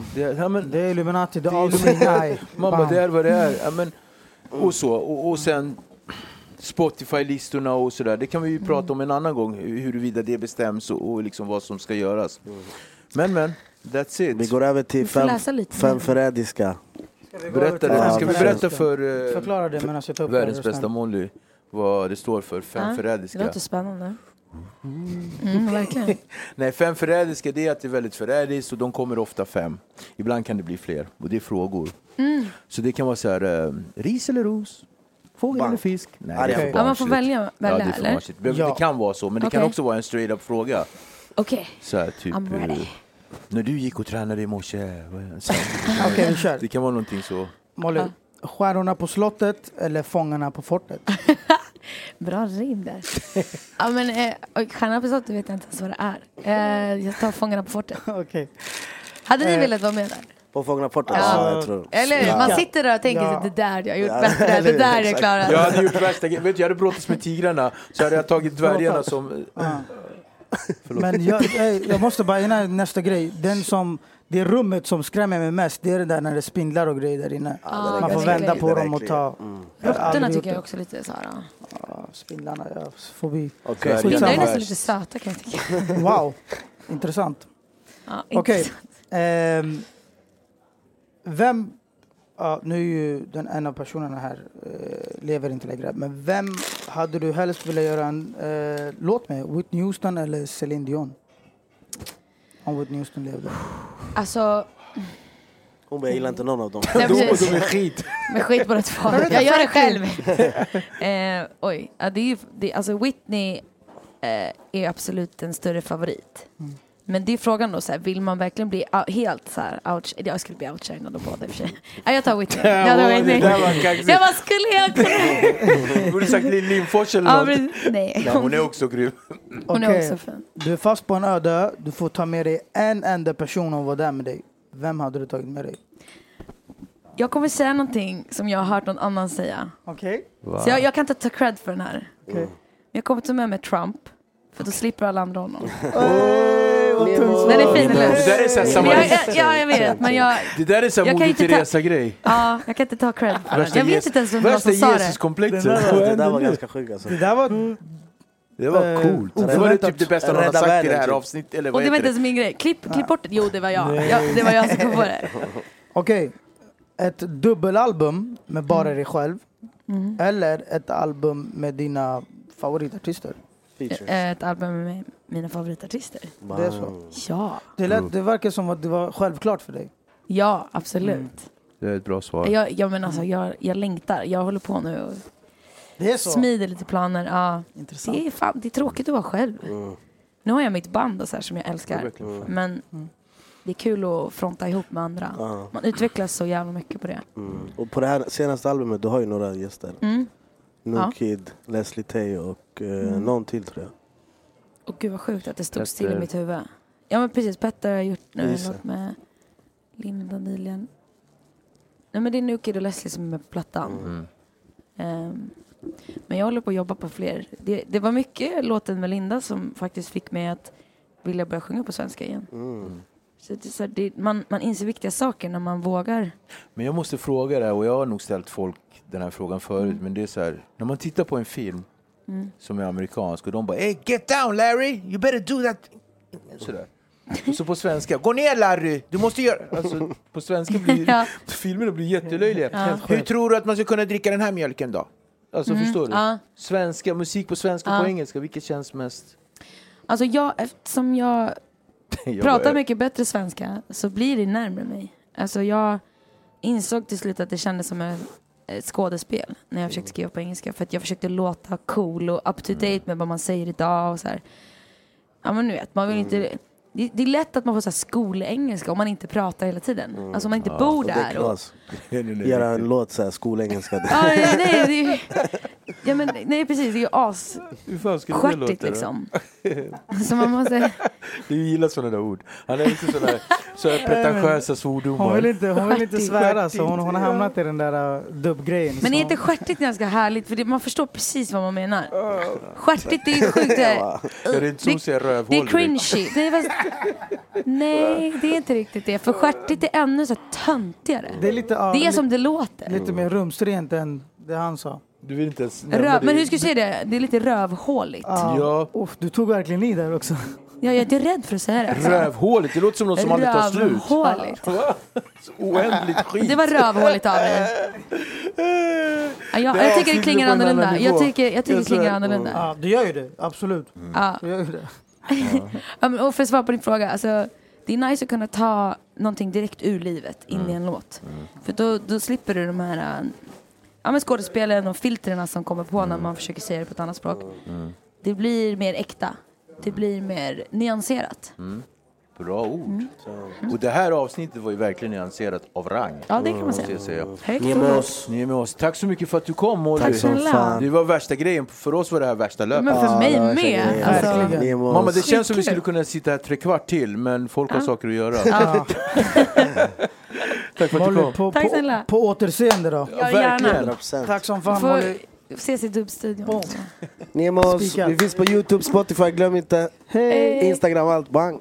Illuminati, det är Illuminati. Mamma, det är vad det är. Men, och så och sen Spotify-listorna och sådär. Det kan vi ju prata om en annan gång, huruvida det bestäms och liksom vad som ska göras. Men that's it. Vi går över till fem förrädiska. Ska vi berätta förklara det medan jag tar upp världens bästa Molly. Vad det står för, fem förrädiska. Det låter spännande. Verkligen. Nej, fem förrädiska, det är att det är väldigt förrädiskt och de kommer ofta fem. Ibland kan det bli fler och det är frågor. Så det kan vara så här, ris eller ros? Fågel eller fisk? Nej, man får välja eller? Det kan vara så, men det kan också vara en straight up fråga. Okej. Så här, typ, I'm ready. När du gick och tränade i morse. Okej, kör. Det kan vara någonting så. Molly. Stjärnorna på slottet eller fångarna på fortet? Bra rim där. Ja, men stjärnorna på slottet vet jag inte ens vad det är. Jag tar fångarna på fortet. Okay. Hade ni velat vara med där? På fångarna på fortet? Ja, jag tror. Eller man sitter där och tänker sig, det där jag har gjort bättre. Det där jag klarat. Jag hade gjort värsta. Vet du, jag hade bråtts med tigrarna, så hade jag tagit dvärgarna som... Men jag måste bara innan nästa grej. Det rummet som skrämmer mig mest, det är det där när det spindlar och grejer där inne. Man får vända på dem och ta... Rötterna tycker jag också lite så här. Spindlarna, jag får vi... Okay. Spindlar är nästan lite söta, kan jag tycka. Wow, intressant. Ja, intressant. Okej. Vem... nu är ju den ena personen här lever inte längre. Men vem hade du helst vilja göra en låt med? Whitney Houston eller Celine Dion? Om Whitney Houston levde. Alltså... Jag gillar inte någon av dem. De är skit. Men skit på det två. Jag gör det själv. Oj. Alltså Whitney är absolut en större favorit. Men det är frågan då, så här, vill man verkligen bli helt så här out? Jag skulle bli outshine av de båda i och för sig. Nej, jag tar Whitney. Jag bara skulle helt... Borde sagt Lindfors eller något. Nej. Hon är också grym. Hon är också fin. Du är fast på en öde. Du får ta med dig en enda person och vara där med dig. Vem hade du tagit med dig? Jag kommer säga någonting som jag har hört någon annan säga. Okej. Okay. Wow. Så jag kan inte ta cred för den här. Okay. Jag kommer ta med mig Trump. För då slipper alla andra honom. Den är fin, eller? Det där är så samma. Ja, jag vet. Men det där är så här Moder Teresa-grej. Ja, jag kan inte ta cred. Jag vet inte ens vad som sa det. Det där var ganska sjuk, alltså. Det var coolt. Det var typ det bästa någon har sagt i det här avsnittet. Eller vad heter det? Och det var inte ens min grej. Klipp bort det. Jo, det var jag. Det var jag som kom på det. Okej. Ett dubbelalbum med bara dig själv. Eller ett album med dina favoritartister. Ett album med mina favoritartister. Wow. Det är så. Ja. Det verkar som att det var självklart för dig. Ja, absolut. Det är ett bra svar. Jag längtar. Jag håller på nu och Det är så. Smider lite planer. Ja. Intressant. Det är tråkigt att vara själv. Mm. Nu har jag mitt band och så här som jag älskar. Mm. Men det är kul att fronta ihop med andra. Mm. Man utvecklas så jävla mycket på det. Mm. Och på det här senaste albumet, du har ju några gäster. Mm. Kid, Leslie Tay och någon till, tror jag. Och gud vad sjukt att det stod still i mitt huvud. Ja men precis, Petter har gjort nu något med Linda nyligen. Nej men det är nu Kid och Leslie som är med på plattan. Mm. Men jag håller på att jobba på fler. Det var mycket låten med Linda som faktiskt fick mig att vilja börja sjunga på svenska igen. Mm. Så det är så här, man inser viktiga saker när man vågar. Men jag måste fråga det här, och jag har nog ställt folk den här frågan förut. Men det är så här, när man tittar på en film som är amerikansk och de bara hey, get down Larry, you better do that. Sådär. Och så på svenska, gå ner Larry, du måste göra. Alltså på svenska blir filmerna blir jättelöjliga. Ja. Hur tror du att man ska kunna dricka den här mjölken då? Alltså förstår du? Ja. Svenska, musik på svenska och på engelska, vilket känns mest? Alltså jag, eftersom jag pratar mycket bättre svenska så blir det närmare mig. Alltså jag insåg till slut att det kändes som ett skådespel när jag försökte skriva på engelska, för att jag försökte låta cool och up to date med vad man säger idag och så här. Ja men nu vet man vill inte. Det är lätt att man får så här skolengelska om man inte pratar hela tiden. Mm. Alltså om man inte bor där. Och göra en låt så här skolengelska. Nej, precis. Det är ju asskärtigt liksom. Så man måste... Du gillar sådana där ord. Han är inte så här pretentiösa svordomar. Hon vill inte svära, så hon har hamnat i den där dubbgrejen. Men är inte skärtigt ganska härligt? För man förstår precis vad man menar. Skärtigt, det är sjukt. Det är inte så att säga rövhål. Det är cringy. Nej, det är inte riktigt det. För skärtigt är ännu så töntigare. Det är som det låter. Lite mer rumsrent än det han sa. Du vill inte men hur ska du säga det? Det är lite rövhåligt. Ja. Du tog verkligen i där också. Ja, jag är inte rädd för att säga det. Rövhåligt, det låter som något som aldrig tar slut. Rövhåligt. Oändligt skit. Det var rövhåligt av dig. Jag tycker det klingar annorlunda. Jag tycker det klingar annorlunda. Ja, det gör ju det, absolut. Det gör ju det. Och för att svara på din fråga, alltså, det är nice att kunna ta någonting direkt ur livet in i en låt. För då slipper du de här skådespelen och filtrerna som kommer på när man försöker säga det på ett annat språk. Det blir mer äkta. Det blir mer nyanserat. Bra ord. Och det här avsnittet var ju verkligen nyanserat av rang. Ja, det kan man säga. Ni är med oss. Tack så mycket för att du kom, Molly. Tack som fan. Det var värsta grejen. För oss var det här värsta löpet. Men för mig med. Alltså. Mamma, det känns som vi skulle kunna sitta här 3 kvart till. Men folk har saker att göra. Tack för att du kom. Tack snälla. På återseende då. Ja, verkligen. 100%. Tack som fan, Molly. Vi ses i Dubstudion. Ni är med oss. Vi finns på YouTube, Spotify, glöm inte. Instagram, allt. Bang.